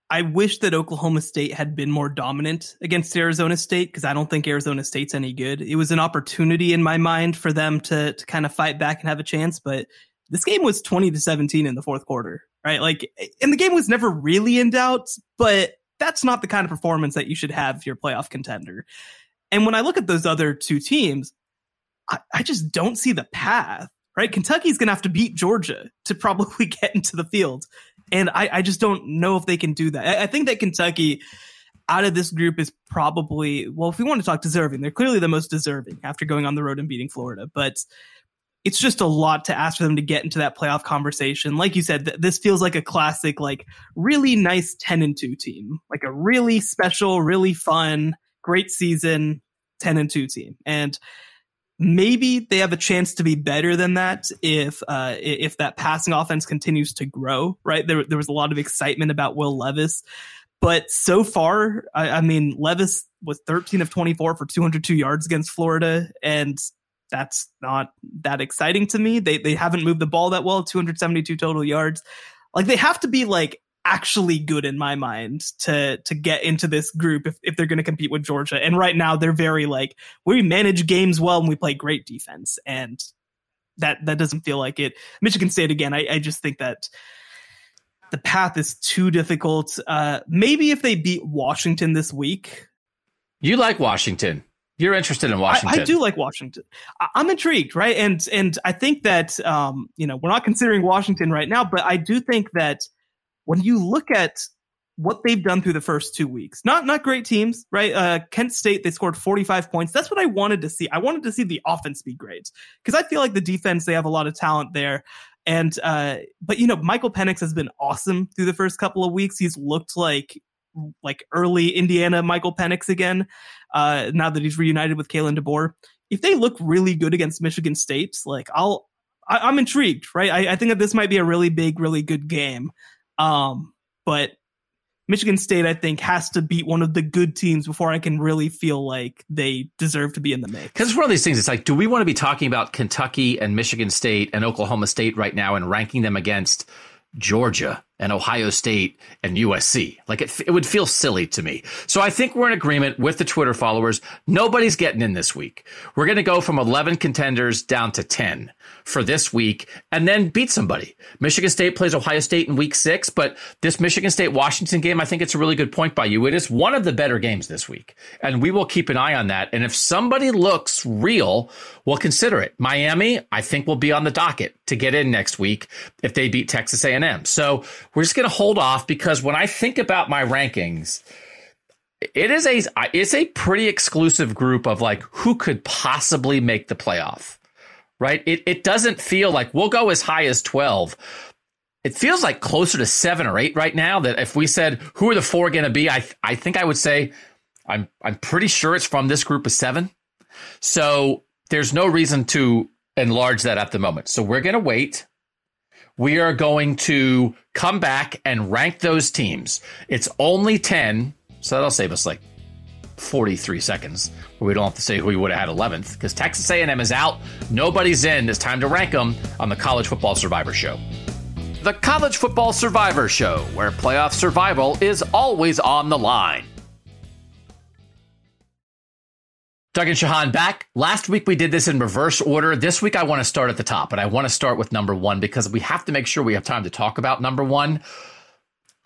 I wish that Oklahoma State had been more dominant against Arizona State because I don't think Arizona State's any good. It was an opportunity in my mind for them to, to kind of fight back and have a chance, but this game was twenty to seventeen in the fourth quarter, right? Like, and the game was never really in doubt, but that's not the kind of performance that you should have if you're a playoff contender. And when I look at those other two teams, I, I just don't see the path. Right, Kentucky's going to have to beat Georgia to probably get into the field. And I, I just don't know if they can do that. I, I think that Kentucky out of this group is probably, well, if we want to talk deserving, they're clearly the most deserving after going on the road and beating Florida. But it's just a lot to ask for them to get into that playoff conversation. Like you said, th- this feels like a classic, like really nice ten and two team, like a really special, really fun, great season ten and two team. And maybe they have a chance to be better than that if uh, if that passing offense continues to grow, right? There, there was a lot of excitement about Will Levis. But so far, I, I mean, Levis was thirteen of twenty-four for two hundred two yards against Florida, and that's not that exciting to me. They, they haven't moved the ball that well, two hundred seventy-two total yards. Like, they have to be, like, actually good in my mind to to get into this group if, if they're going to compete with Georgia. And right now they're very like, we manage games well and we play great defense, and that that doesn't feel like it. Michigan State again, I, I just think that the path is too difficult. Uh, maybe if they beat Washington this week. You like Washington. You're interested in Washington. I, I do like Washington. I, I'm intrigued, right? And and I think that um, you know, we're not considering Washington right now, but I do think that when you look at what they've done through the first two weeks. Not not great teams, right? Uh, Kent State, they scored forty-five points. That's what I wanted to see. I wanted to see the offense be great because I feel like the defense, they have a lot of talent there. And uh, but, you know, Michael Penix has been awesome through the first couple of weeks. He's looked like like early Indiana Michael Penix again, uh, now that he's reunited with Kalen DeBoer. If they look really good against Michigan State, like I'll I, I'm intrigued, right? I, I think that this might be a really big, really good game. Um, but Michigan State, I think, has to beat one of the good teams before I can really feel like they deserve to be in the mix. Because it's one of these things. It's like, do we want to be talking about Kentucky and Michigan State and Oklahoma State right now and ranking them against Georgia and Ohio State and U S C? Like it, it would feel silly to me. So I think we're in agreement with the Twitter followers. Nobody's getting in this week. We're going to go from eleven contenders down to ten for this week and then beat somebody. Michigan State plays Ohio State in week six, but this Michigan State Washington game, I think it's a really good point by you. It is one of the better games this week, and we will keep an eye on that. And if somebody looks real, we'll consider it. Miami, I think, will be on the docket to get in next week if they beat Texas A and M. So we're just going to hold off, because when I think about my rankings, it is a, it's a pretty exclusive group of like who could possibly make the playoff. Right. It it doesn't feel like we'll go as high as twelve. It feels like closer to seven or eight right now, that if we said who are the four going to be, I I think I would say I'm I'm pretty sure it's from this group of seven. So there's no reason to enlarge that at the moment. So we're going to wait. We are going to come back and rank those teams. It's only ten. So that'll save us like forty-three seconds where we don't have to say who we would have had eleventh, because Texas A and M is out. Nobody's in. It's time to rank them on the College Football Survivor Show. The College Football Survivor Show, where playoff survival is always on the line. Doug and Shahan back. Last week we did this in reverse order. This week I want to start at the top, and I want to start with number one, because we have to make sure we have time to talk about number one.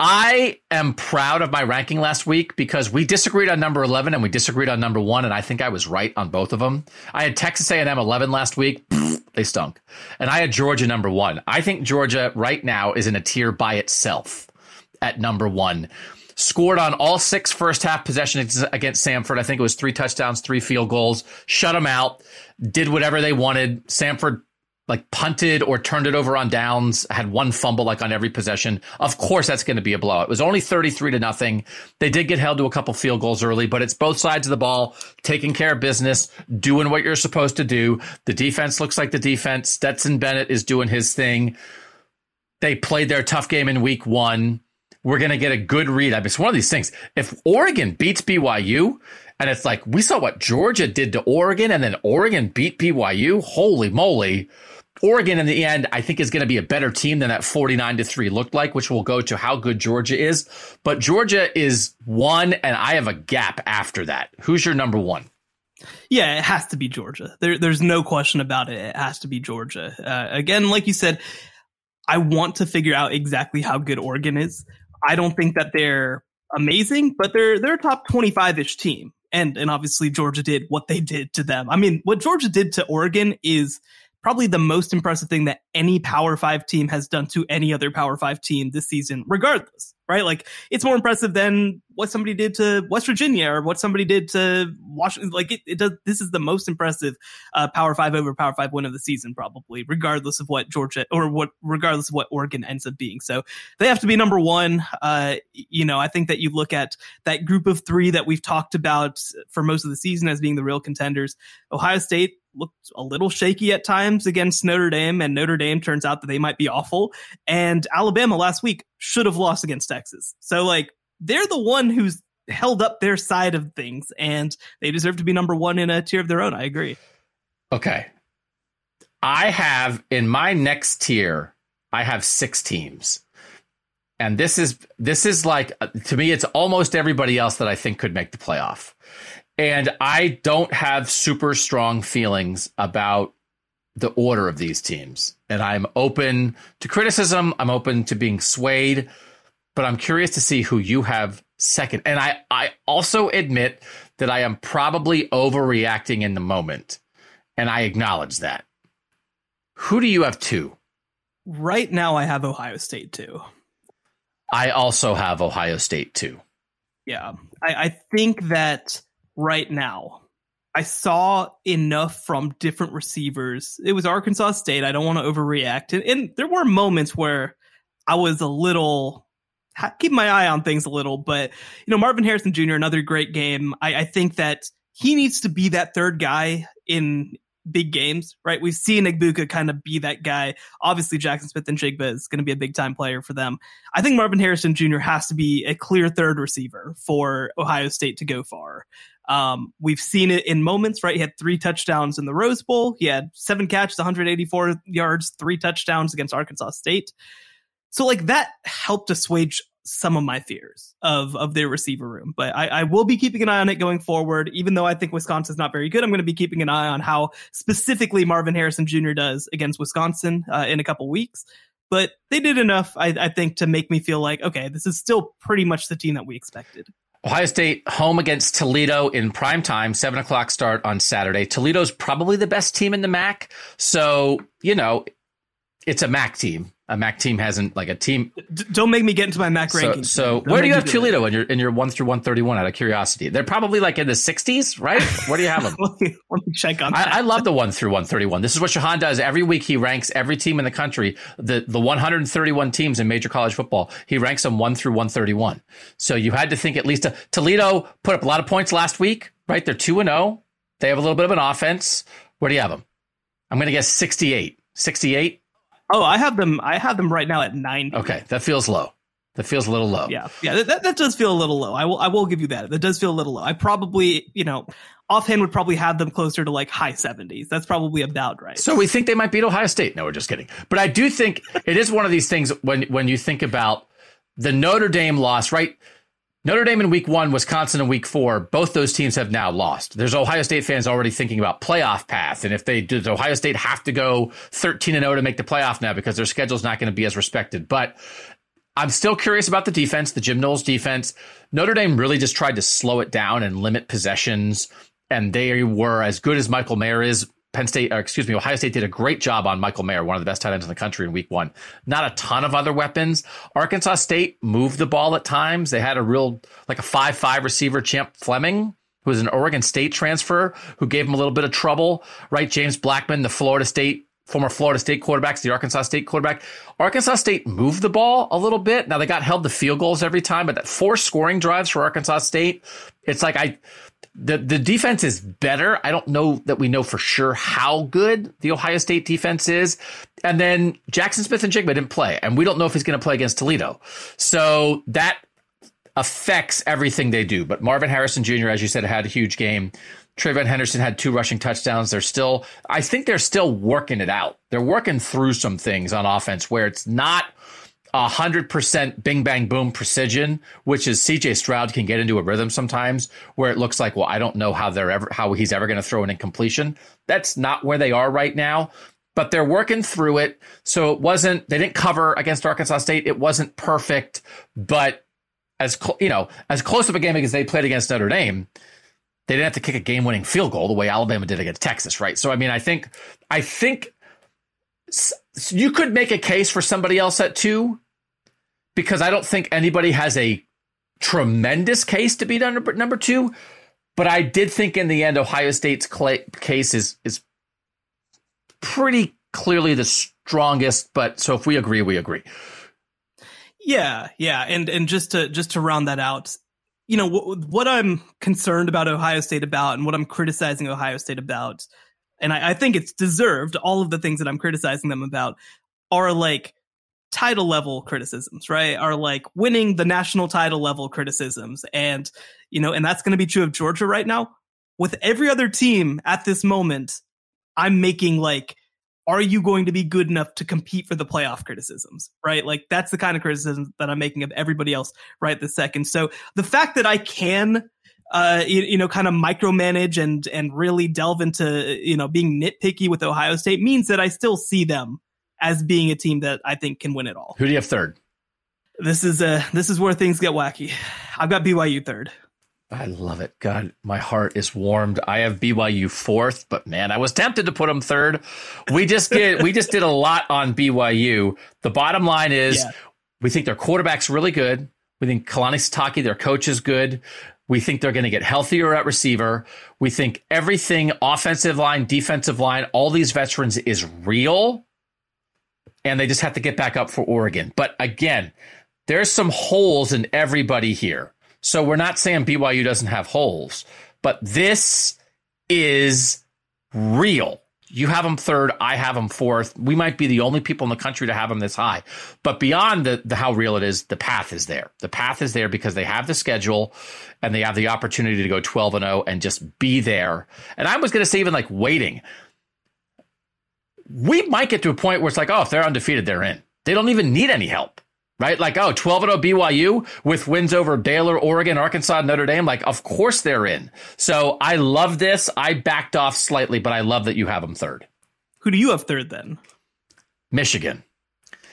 I am proud of my ranking last week because we disagreed on number eleven and we disagreed on number one, and I think I was right on both of them. I had Texas A and M eleven last week. They stunk. And I had Georgia number one. I think Georgia right now is in a tier by itself at number one. Scored on all six first half possessions against Samford. I think it was three touchdowns, three field goals. Shut them out. Did whatever they wanted. Samford like punted or turned it over on downs, had one fumble like on every possession. Of course, that's going to be a blowout. It was only thirty-three to nothing. They did get held to a couple field goals early, but it's both sides of the ball, taking care of business, doing what you're supposed to do. The defense looks like the defense. Stetson Bennett is doing his thing. They played their tough game in week one. We're going to get a good read. I mean, it's one of these things. If Oregon beats B Y U, and it's like, we saw what Georgia did to Oregon, and then Oregon beat B Y U. Holy moly. Oregon, in the end, I think is going to be a better team than that forty-nine to three looked like, which will go to how good Georgia is. But Georgia is one, and I have a gap after that. Who's your number one? Yeah, it has to be Georgia. There, there's no question about it. It has to be Georgia. Uh, again, like you said, I want to figure out exactly how good Oregon is. I don't think that they're amazing, but they're they're a top twenty-five-ish team. And, and obviously, Georgia did what they did to them. I mean, what Georgia did to Oregon is probably the most impressive thing that any Power Five team has done to any other Power Five team this season, regardless, right? Like, it's more impressive than what somebody did to West Virginia or what somebody did to Washington. Like, it, it does. This is the most impressive uh, Power Five over Power Five win of the season, probably, regardless of what Georgia or what, regardless of what Oregon ends up being. So they have to be number one. Uh, you know, I think that you look at that group of three that we've talked about for most of the season as being the real contenders. Ohio State looked a little shaky at times against Notre Dame, and Notre Dame turns out that they might be awful. And Alabama last week should have lost against Texas. So, like, they're the one who's held up their side of things, and they deserve to be number one in a tier of their own. I agree. Okay. I have, in my next tier, I have six teams. And this is, this is like, to me, it's almost everybody else that I think could make the playoff. And I don't have super strong feelings about the order of these teams. And I'm open to criticism. I'm open to being swayed. But I'm curious to see who you have second. And I, I also admit that I am probably overreacting in the moment. And I acknowledge that. Who do you have two? Right now I have Ohio State two. I also have Ohio State too. Yeah, I, I think that right now I saw enough from different receivers. It was Arkansas State. I don't want to overreact. And, and there were moments where I was a little, keep my eye on things a little. But, you know, Marvin Harrison Junior, another great game. I, I think that he needs to be that third guy in big games, right? We've seen Egbuka kind of be that guy. Obviously, Jackson Smith and Jigba is going to be a big-time player for them. I think Marvin Harrison Junior has to be a clear third receiver for Ohio State to go far. Um, we've seen it in moments, right? He had three touchdowns in the Rose Bowl. He had seven catches, one hundred eighty-four yards, three touchdowns against Arkansas State. So, like, that helped assuage some of my fears of, of their receiver room. But I, I will be keeping an eye on it going forward. Even though I think Wisconsin's not very good, I'm going to be keeping an eye on how specifically Marvin Harrison Junior does against Wisconsin uh, in a couple weeks. But they did enough, I, I think, to make me feel like, okay, this is still pretty much the team that we expected. Ohio State home against Toledo in primetime, seven o'clock start on Saturday. Toledo's probably the best team in the M A C. So, you know, it's a M A C team. A M A C team hasn't like a team. Don't make me get into my M A C so, rankings. So Don't where do you have do Toledo in your, in your one through one thirty-one out of curiosity? They're probably like in the sixties, right? Where do you have them? Let me check on that. I, I love the one through one thirty-one. This is what Shahan does every week. He ranks every team in the country, the, the one hundred thirty-one teams in major college football. He ranks them one through one thirty-one. So you had to think at least a, Toledo put up a lot of points last week, right? They're two and oh. They have a little bit of an offense. Where do you have them? I'm going to guess sixty-eight. sixty-eight? Oh, I have them. I have them right now at ninety. Okay, that feels low. That feels a little low. Yeah, yeah, that that does feel a little low. I will, I will give you that. That does feel a little low. I probably, you know, offhand would probably have them closer to like high seventies. That's probably about right. So we think they might beat Ohio State. No, we're just kidding. But I do think it is one of these things when when you think about the Notre Dame loss, right? Notre Dame in week one, Wisconsin in week four, both those teams have now lost. There's Ohio State fans already thinking about playoff path. And if they do, does Ohio State have to go thirteen and oh to make the playoff now because their schedule's not going to be as respected? But I'm still curious about the defense, the Jim Knowles defense. Notre Dame really just tried to slow it down and limit possessions. And they were as good as Michael Mayer is. Penn State, or excuse me, Ohio State did a great job on Michael Mayer, one of the best tight ends in the country in week one. Not a ton of other weapons. Arkansas State moved the ball at times. They had a real, like a five five receiver, Champ Fleming, who was an Oregon State transfer, who gave him a little bit of trouble, right? James Blackman, the Florida State, former Florida State quarterback, the Arkansas State quarterback. Arkansas State moved the ball a little bit. Now they got held to field goals every time, but that four scoring drives for Arkansas State, it's like I... The the defense is better. I don't know that we know for sure how good the Ohio State defense is. And then Jackson Smith and Jigba didn't play, and we don't know if he's going to play against Toledo. So that affects everything they do. But Marvin Harrison Junior, as you said, had a huge game. Trayvon Henderson had two rushing touchdowns. They're still, I think they're still working it out. They're working through some things on offense where it's not one hundred percent bing, bang, boom precision, which is C J Stroud can get into a rhythm sometimes where it looks like, well, I don't know how they're ever, how he's ever going to throw an incompletion. That's not where they are right now, but they're working through it. So it wasn't, they didn't cover against Arkansas State. It wasn't perfect, but as, cl- you know, as close of a game as they played against Notre Dame, they didn't have to kick a game winning field goal the way Alabama did against Texas, right? So, I mean, I think, I think, so you could make a case for somebody else at two, because I don't think anybody has a tremendous case to be number, number two. But I did think in the end, Ohio State's clay, case is is pretty clearly the strongest. But so if we agree, we agree. Yeah, yeah. And and just to just to round that out, you know, what, what I'm concerned about Ohio State about and what I'm criticizing Ohio State about, and I, I think it's deserved, all of the things that I'm criticizing them about are like title level criticisms, right? Are like winning the national title level criticisms. And, you know, and that's going to be true of Georgia right now. With every other team at this moment, I'm making like, are you going to be good enough to compete for the playoff criticisms, right? Like that's the kind of criticism that I'm making of everybody else right this second. So the fact that I can Uh, you, you know, kind of micromanage and and really delve into, you know, being nitpicky with Ohio State means that I still see them as being a team that I think can win it all. Who do you have third? This is uh this is where things get wacky. I've got B Y U third. I love it. God, my heart is warmed. I have B Y U fourth, but man, I was tempted to put them third. We just did we just did a lot on B Y U. The bottom line is yeah. We think their quarterback's really good. We think Kalani Sitake, their coach, is good. We think they're going to get healthier at receiver. We think everything, offensive line, defensive line, all these veterans is real. And they just have to get back up for Oregon. But again, there's some holes in everybody here. So we're not saying B Y U doesn't have holes, but this is real. You have them third. I have them fourth. We might be the only people in the country to have them this high. But beyond the, the how real it is, the path is there. The path is there because they have the schedule and they have the opportunity to go twelve and oh and just be there. And I was going to say even like waiting. We might get to a point where it's like, oh, if they're undefeated, they're in. They don't even need any help, right? Like, oh, twelve and oh B Y U with wins over Baylor, Oregon, Arkansas, Notre Dame. Like, of course they're in. So I love this. I backed off slightly, but I love that you have them third. Who do you have third then? Michigan.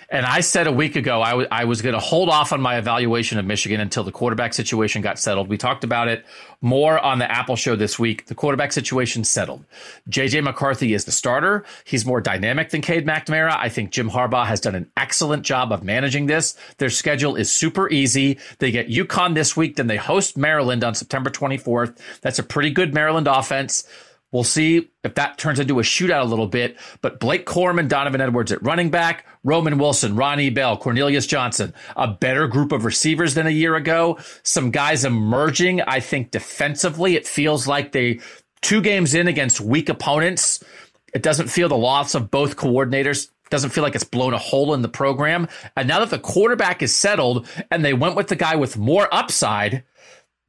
And I said a week ago, I, w- I was going to hold off on my evaluation of Michigan until the quarterback situation got settled. We talked about it more on the Apple show this week. The quarterback situation settled. J J McCarthy is the starter. He's more dynamic than Cade McNamara. I think Jim Harbaugh has done an excellent job of managing this. Their schedule is super easy. They get UConn this week. Then they host Maryland on September twenty-fourth. That's a pretty good Maryland offense. We'll see if that turns into a shootout a little bit. But Blake Corman, Donovan Edwards at running back, Roman Wilson, Ronnie Bell, Cornelius Johnson, a better group of receivers than a year ago. Some guys emerging, I think, defensively. It feels like they two games in against weak opponents. It doesn't feel the loss of both coordinators. It doesn't feel like it's blown a hole in the program. And now that the quarterback is settled and they went with the guy with more upside,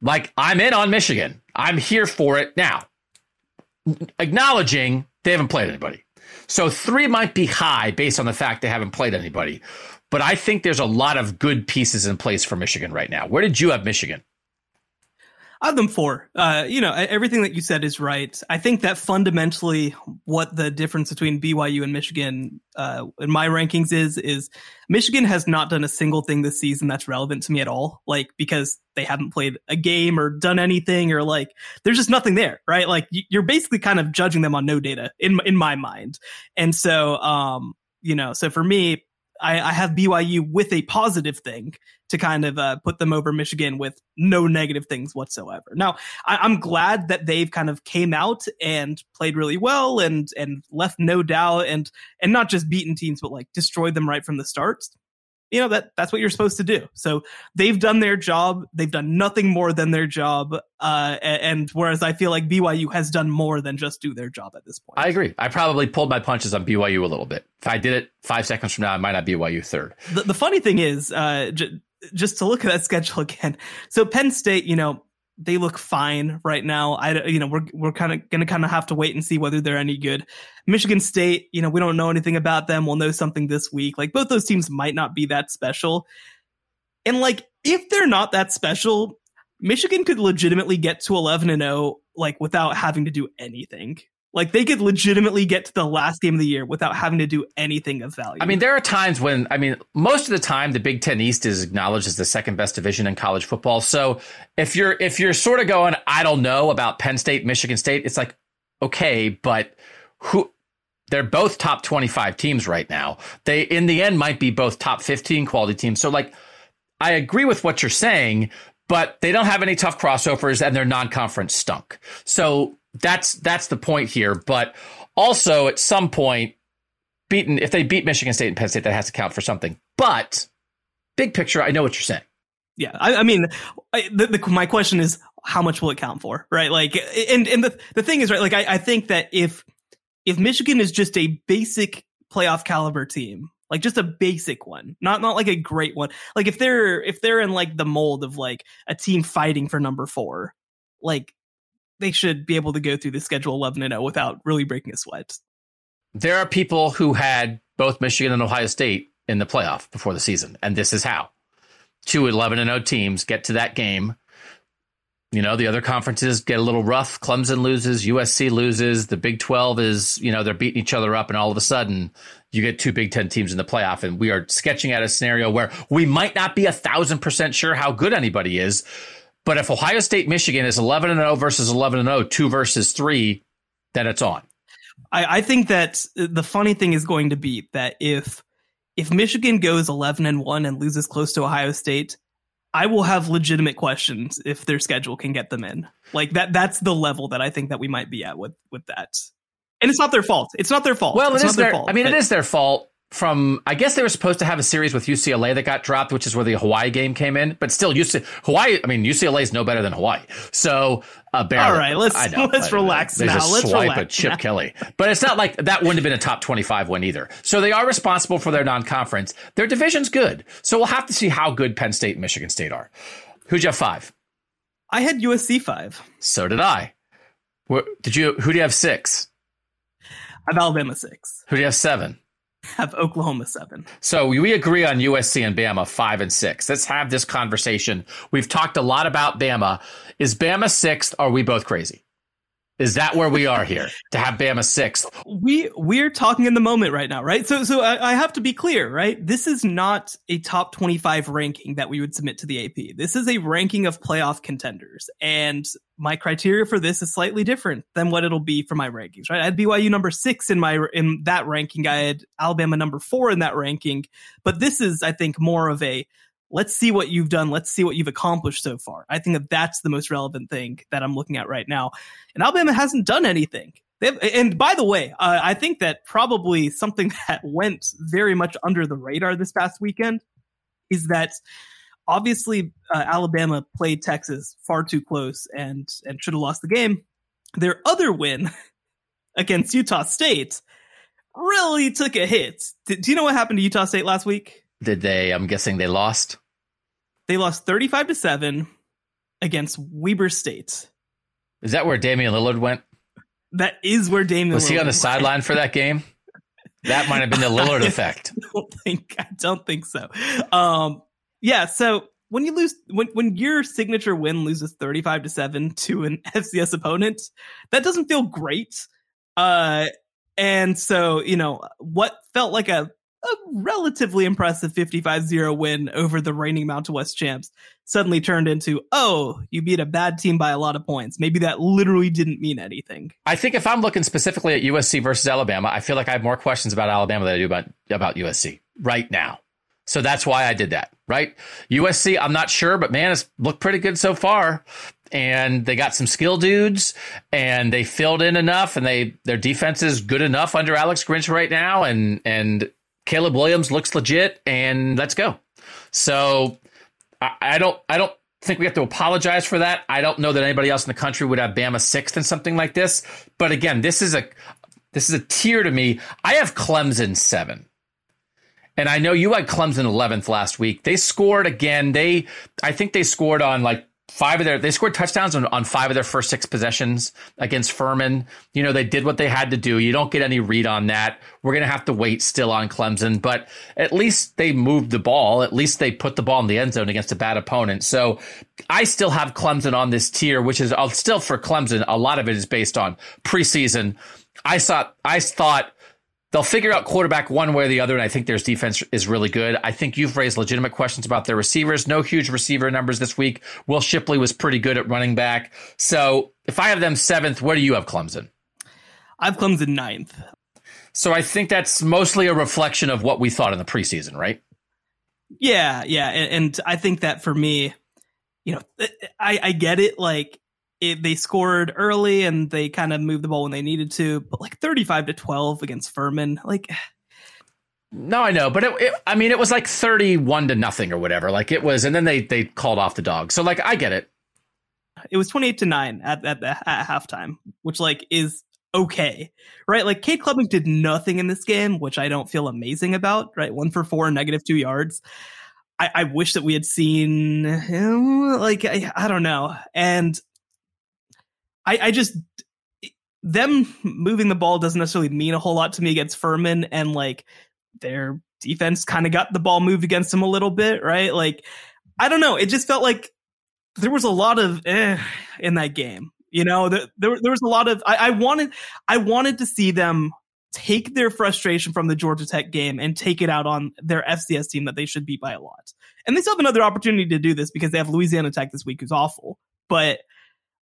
like, I'm in on Michigan. I'm here for it now. Acknowledging they haven't played anybody. So three might be high based on the fact they haven't played anybody. But I think there's a lot of good pieces in place for Michigan right now. Where did you have Michigan? I have them four. Uh, you know, everything that you said is right. I think that fundamentally what the difference between B Y U and Michigan uh, in my rankings is, is Michigan has not done a single thing this season that's relevant to me at all. Like, because they haven't played a game or done anything, or like, there's just nothing there, right? Like, you're basically kind of judging them on no data in, in my mind. And so, um, you know, so for me, I, I have B Y U with a positive thing to kind of uh, put them over Michigan with no negative things whatsoever. Now, I, I'm glad that they've kind of came out and played really well and and left no doubt and and not just beaten teams, but like destroyed them right from the start. You know, that that's what you're supposed to do. So they've done their job. They've done nothing more than their job. Uh, and, and whereas I feel like B Y U has done more than just do their job at this point. I agree. I probably pulled my punches on B Y U a little bit. If I did it five seconds from now, I might not be B Y U third. The, the funny thing is, uh, j- just to look at that schedule again. So Penn State, you know, they look fine right now. I, you know, we're we're kind of going to kind of have to wait and see whether they're any good. Michigan State, you know, we don't know anything about them. We'll know something this week. Like, both those teams might not be that special. And like, if they're not that special, Michigan could legitimately get to eleven and oh, like, without having to do anything. Like, they could legitimately get to the last game of the year without having to do anything of value. I mean, there are times when, I mean, most of the time the Big Ten East is acknowledged as the second best division in college football. So if you're if you're sort of going, I don't know about Penn State, Michigan State, it's like, okay, but who? They're both top twenty-five teams right now. They, in the end, might be both top fifteen quality teams. So, like, I agree with what you're saying, but they don't have any tough crossovers and their non-conference stunk. So That's that's the point here. But also, at some point, beaten if they beat Michigan State and Penn State, that has to count for something. But big picture, I know what you're saying. Yeah, I, I mean, I, the, the, my question is, how much will it count for? Right. Like, and, and the, the thing is, right, like, I, I think that if if Michigan is just a basic playoff caliber team, like just a basic one, not not like a great one, like if they're if they're in like the mold of like a team fighting for number four, like, they should be able to go through the schedule eleven and oh without really breaking a sweat. There are people who had both Michigan and Ohio State in the playoff before the season, and this is how two eleven and oh teams get to that game. You know, the other conferences get a little rough. Clemson loses, U S C loses, the Big twelve is, you know, they're beating each other up, and all of a sudden you get two Big Ten teams in the playoff, and we are sketching out a scenario where we might not be a thousand percent sure how good anybody is. But if Ohio State, Michigan is eleven and oh versus eleven and oh, two versus three, then it's on. I, I think that the funny thing is going to be that if if Michigan goes eleven and one and loses close to Ohio State, I will have legitimate questions if their schedule can get them in. Like that, that's the level that I think that we might be at with, with that. And it's not their fault. It's not their fault. Well, it is their fault. I mean, it is their fault from, I guess they were supposed to have a series with U C L A that got dropped, which is where the Hawaii game came in, but still U C, Hawaii. I mean, U C L A is no better than Hawaii. So, uh, barely. All right, let's, know, let's relax they now. Just let's swipe relax at Chip now. Kelly. But it's not like that wouldn't have been a top twenty-five win either. So they are responsible for their non-conference. Their division's good. So we'll have to see how good Penn State and Michigan State are. Who'd you have five? I had U S C five. So did I. Where, did you, who do you have six? I have Alabama six. Who do you have seven? Have Oklahoma seven. So we agree on U S C and Bama five and six. Let's have this conversation. We've talked a lot about Bama. Is Bama sixth? Are we both crazy? Is that where we are here to have Bama sixth? We we're talking in the moment right now, right? So so I, I have to be clear, right? This is not a top twenty-five ranking that we would submit to the A P. This is a ranking of playoff contenders, and my criteria for this is slightly different than what it'll be for my rankings, right? I had B Y U number six in my in that ranking. I had Alabama number four in that ranking, but this is, I think, more of a let's see what you've done. Let's see what you've accomplished so far. I think that that's the most relevant thing that I'm looking at right now. And Alabama hasn't done anything. They've, and by the way, uh, I think that probably something that went very much under the radar this past weekend is that obviously uh, Alabama played Texas far too close and, and should have lost the game. Their other win against Utah State really took a hit. Do, do you know what happened to Utah State last week? Did they, I'm guessing they lost? They lost thirty-five to seven against Weber State. Is that where Damian Lillard went? That is where Damian Lillard was. Was he on the sideline for that game? That might have been the Lillard I effect. Don't think, I don't think so. Um, yeah, so when you lose, when, when your signature win loses thirty-five to seven to an F C S opponent, that doesn't feel great. Uh, and so, you know, what felt like a A relatively impressive fifty-five zero win over the reigning Mountain West champs suddenly turned into, oh, you beat a bad team by a lot of points. Maybe that literally didn't mean anything. I think if I'm looking specifically at U S C versus Alabama, I feel like I have more questions about Alabama than I do about, about U S C right now. So that's why I did that, right? U S C, I'm not sure, but man, it's looked pretty good so far. And they got some skill dudes and they filled in enough and they their defense is good enough under Alex Grinch right now. And, and, Caleb Williams looks legit, and let's go. So I, I don't I don't think we have to apologize for that. I don't know that anybody else in the country would have Bama sixth in something like this. But again, this is a this is a tier to me. I have Clemson seven. And I know you had Clemson eleventh last week. They scored again. They I think they scored on like five of their they scored touchdowns on, on five of their first six possessions against Furman. You know, they did what they had to do. You don't get any read on that. We're going to have to wait still on Clemson, but at least they moved the ball. At least they put the ball in the end zone against a bad opponent. So I still have Clemson on this tier, which is I'll still for Clemson. A lot of it is based on preseason. I saw I thought they'll figure out quarterback one way or the other, and I think their defense is really good. I think you've raised legitimate questions about their receivers. No huge receiver numbers this week. Will Shipley was pretty good at running back. So if I have them seventh, where do you have Clemson? I have Clemson ninth. So I think that's mostly a reflection of what we thought in the preseason, right? Yeah, yeah. And, and I think that for me, you know, I, I get it. Like, It, they scored early and they kind of moved the ball when they needed to, but like thirty-five to twelve against Furman, like. No, I know, but it, it, I mean, it was like thirty-one to nothing or whatever, like it was. And then they they called off the dog. So like, I get it. It was twenty-eight to nine at at, the, at halftime, which like is OK. Right. Like Cade Klubnik did nothing in this game, which I don't feel amazing about. Right. One for four, negative two yards. I, I wish that we had seen him, like, I, I don't know. And I, I just them moving the ball doesn't necessarily mean a whole lot to me against Furman, and like their defense kind of got the ball moved against them a little bit. Right. Like, I don't know. It just felt like there was a lot of eh in that game. You know, there, there, there was a lot of I, I wanted I wanted to see them take their frustration from the Georgia Tech game and take it out on their F C S team that they should beat by a lot. And they still have another opportunity to do this because they have Louisiana Tech this week, who's awful. But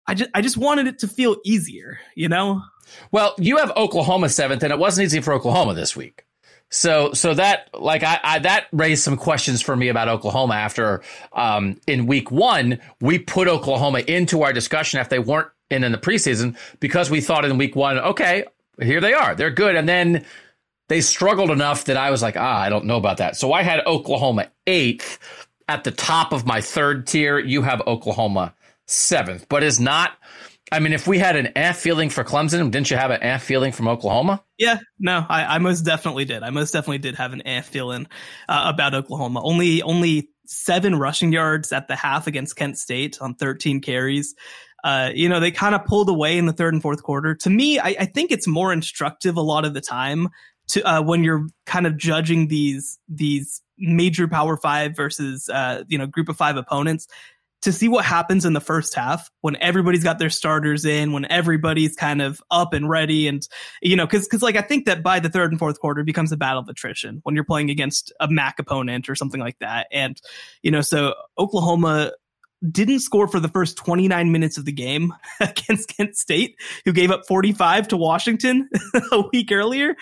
I just, I just wanted it to feel easier, you know? Well, you have Oklahoma seventh, and it wasn't easy for Oklahoma this week. So so that like I, I that raised some questions for me about Oklahoma after um, in week one, we put Oklahoma into our discussion if they weren't in in the preseason, because we thought in week one, OK, here they are. They're good. And then they struggled enough that I was like, ah, I don't know about that. So I had Oklahoma eighth at the top of my third tier. You have Oklahoma seventh, but is not. I mean, if we had an F feeling for Clemson, didn't you have an F feeling from Oklahoma? Yeah, no, I, I most definitely did. I most definitely did have an F feeling uh, about Oklahoma. Only only seven rushing yards at the half against Kent State on thirteen carries. Uh, you know, they kind of pulled away in the third and fourth quarter. To me, I, I think it's more instructive a lot of the time to uh, when you're kind of judging these these major Power Five versus, uh, you know, group of five opponents, to see what happens in the first half when everybody's got their starters in, when everybody's kind of up and ready. And, you know, because because like I think that by the third and fourth quarter, it becomes a battle of attrition when you're playing against a M A C opponent or something like that. And, you know, so Oklahoma didn't score for the first twenty-nine minutes of the game against Kent State, who gave up forty-five to Washington a week earlier.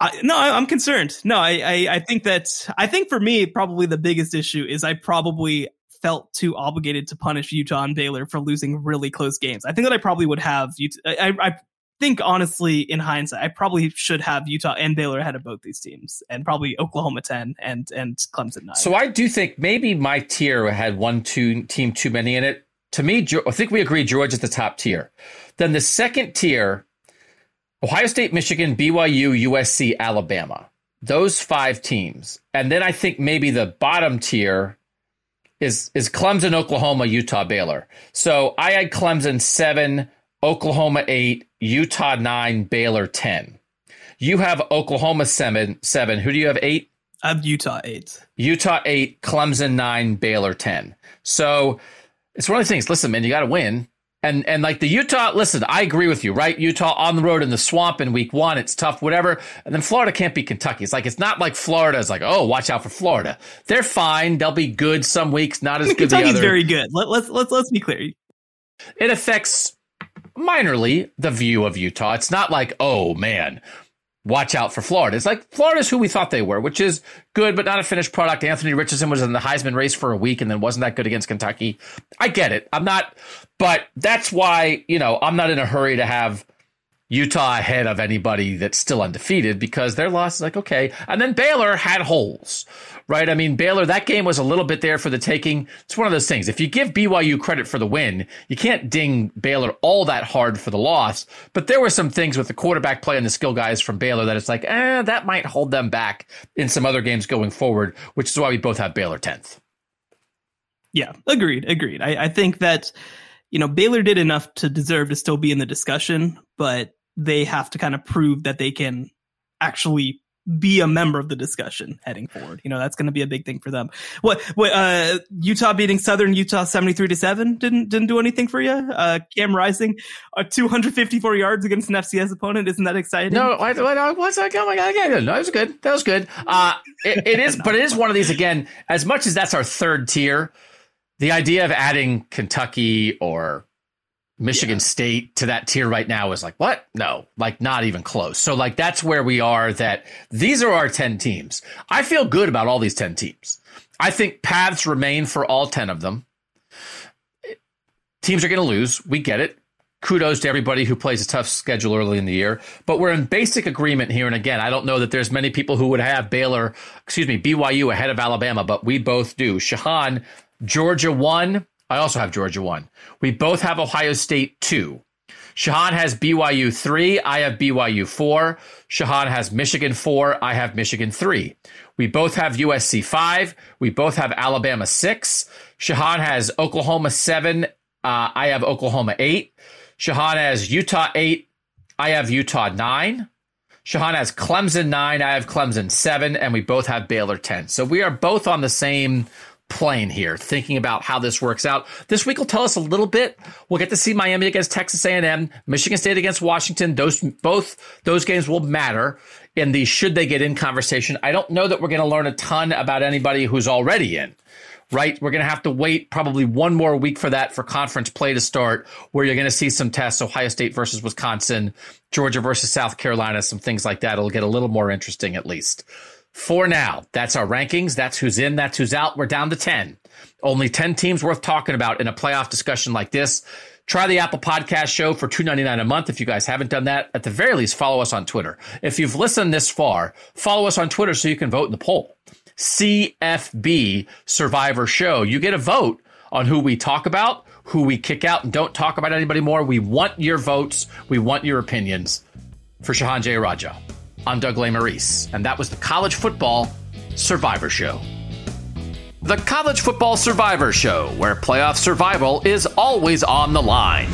I, no, I'm concerned. No, I, I, I think that I think for me, probably the biggest issue is I probably felt too obligated to punish Utah and Baylor for losing really close games. I think that I probably would have. I, I think, honestly, in hindsight, I probably should have Utah and Baylor ahead of both these teams, and probably Oklahoma ten and and Clemson nine. So I do think maybe my tier had one two team too many in it. To me, I think we agree Georgia's the top tier. Then the second tier, Ohio State, Michigan, B Y U, U S C, Alabama. Those five teams. And then I think maybe the bottom tier is is Clemson, Oklahoma, Utah, Baylor. So I had Clemson seven, Oklahoma eight, Utah nine, Baylor ten. You have Oklahoma seven. seven. Who do you have eight? I have Utah eight. Utah eight, Clemson nine, Baylor ten. So it's one of the things, listen, man, you got to win. And and like the Utah, listen, I agree with you, right? Utah on the road in the swamp in week one. It's tough, whatever. And then Florida can't beat Kentucky. It's like, it's not like Florida is like, oh, watch out for Florida. They're fine. They'll be good some weeks, not as good the other. Kentucky's very good. Let, let's, let's, let's be clear. It affects minorly the view of Utah. It's not like, oh, man, watch out for Florida. It's like Florida's who we thought they were, which is good, but not a finished product. Anthony Richardson was in the Heisman race for a week and then wasn't that good against Kentucky. I get it. I'm not, but that's why, you know, I'm not in a hurry to have Utah ahead of anybody that's still undefeated, because their loss is like, okay. And then Baylor had holes, right? I mean, Baylor, that game was a little bit there for the taking. It's one of those things. If you give B Y U credit for the win, you can't ding Baylor all that hard for the loss. But there were some things with the quarterback play and the skill guys from Baylor that it's like, eh, that might hold them back in some other games going forward, which is why we both have Baylor tenth. Yeah, agreed, agreed. I, I think that, you know, Baylor did enough to deserve to still be in the discussion, but they have to kind of prove that they can actually be a member of the discussion heading forward. You know, that's going to be a big thing for them. What, what, uh, Utah beating Southern Utah seventy-three to seven didn't, didn't do anything for you. Uh, Cam Rising, uh, two hundred fifty-four yards against an F C S opponent. Isn't that exciting? No, I, I, what's that? Oh my God. Yeah, no, it was good. That was good. Uh, it, it is, but it is one of these, again, as much as that's our third tier, the idea of adding Kentucky or Michigan yeah. State to that tier right now is like, what? No, like not even close. So like, that's where we are, that these are our ten teams. I feel good about all these ten teams. I think paths remain for all ten of them. Teams are going to lose. We get it. Kudos to everybody who plays a tough schedule early in the year, but we're in basic agreement here. And again, I don't know that there's many people who would have Baylor, excuse me, B Y U ahead of Alabama, but we both do. Shahan, Georgia one. I also have Georgia one. We both have Ohio State two. Shahan has B Y U three. I have B Y U four. Shahan has Michigan four. I have Michigan three. We both have U S C five. We both have Alabama six. Shahan has Oklahoma seven. Uh, I have Oklahoma eight. Shahan has Utah eight. I have Utah nine. Shahan has Clemson nine. I have Clemson seven. And we both have Baylor ten. So we are both on the same playing here, thinking about how this works out. This week will tell us a little bit. We'll get to see Miami against Texas A and M, Michigan State against Washington. Those, both those games will matter in the should they get in conversation. I don't know that we're going to learn a ton about anybody who's already in, right? We're going to have to wait probably one more week for that, for conference play to start, where you're going to see some tests, Ohio State versus Wisconsin, Georgia versus South Carolina, some things like that. It'll get a little more interesting, at least. For now, that's our rankings. That's who's in, that's who's out. We're down to ten. Only ten teams worth talking about in a playoff discussion like this. Try the Apple Podcast show for two dollars and ninety-nine cents a month. If you guys haven't done that, at the very least, follow us on Twitter. If you've listened this far, follow us on Twitter so you can vote in the poll. C F B Survivor Show. You get a vote on who we talk about, who we kick out, and don't talk about anybody more. We want your votes. We want your opinions. For Shahan Jeyarajah, I'm Doug Lesmerises, and that was the College Football Survivor Show. The College Football Survivor Show, where playoff survival is always on the line.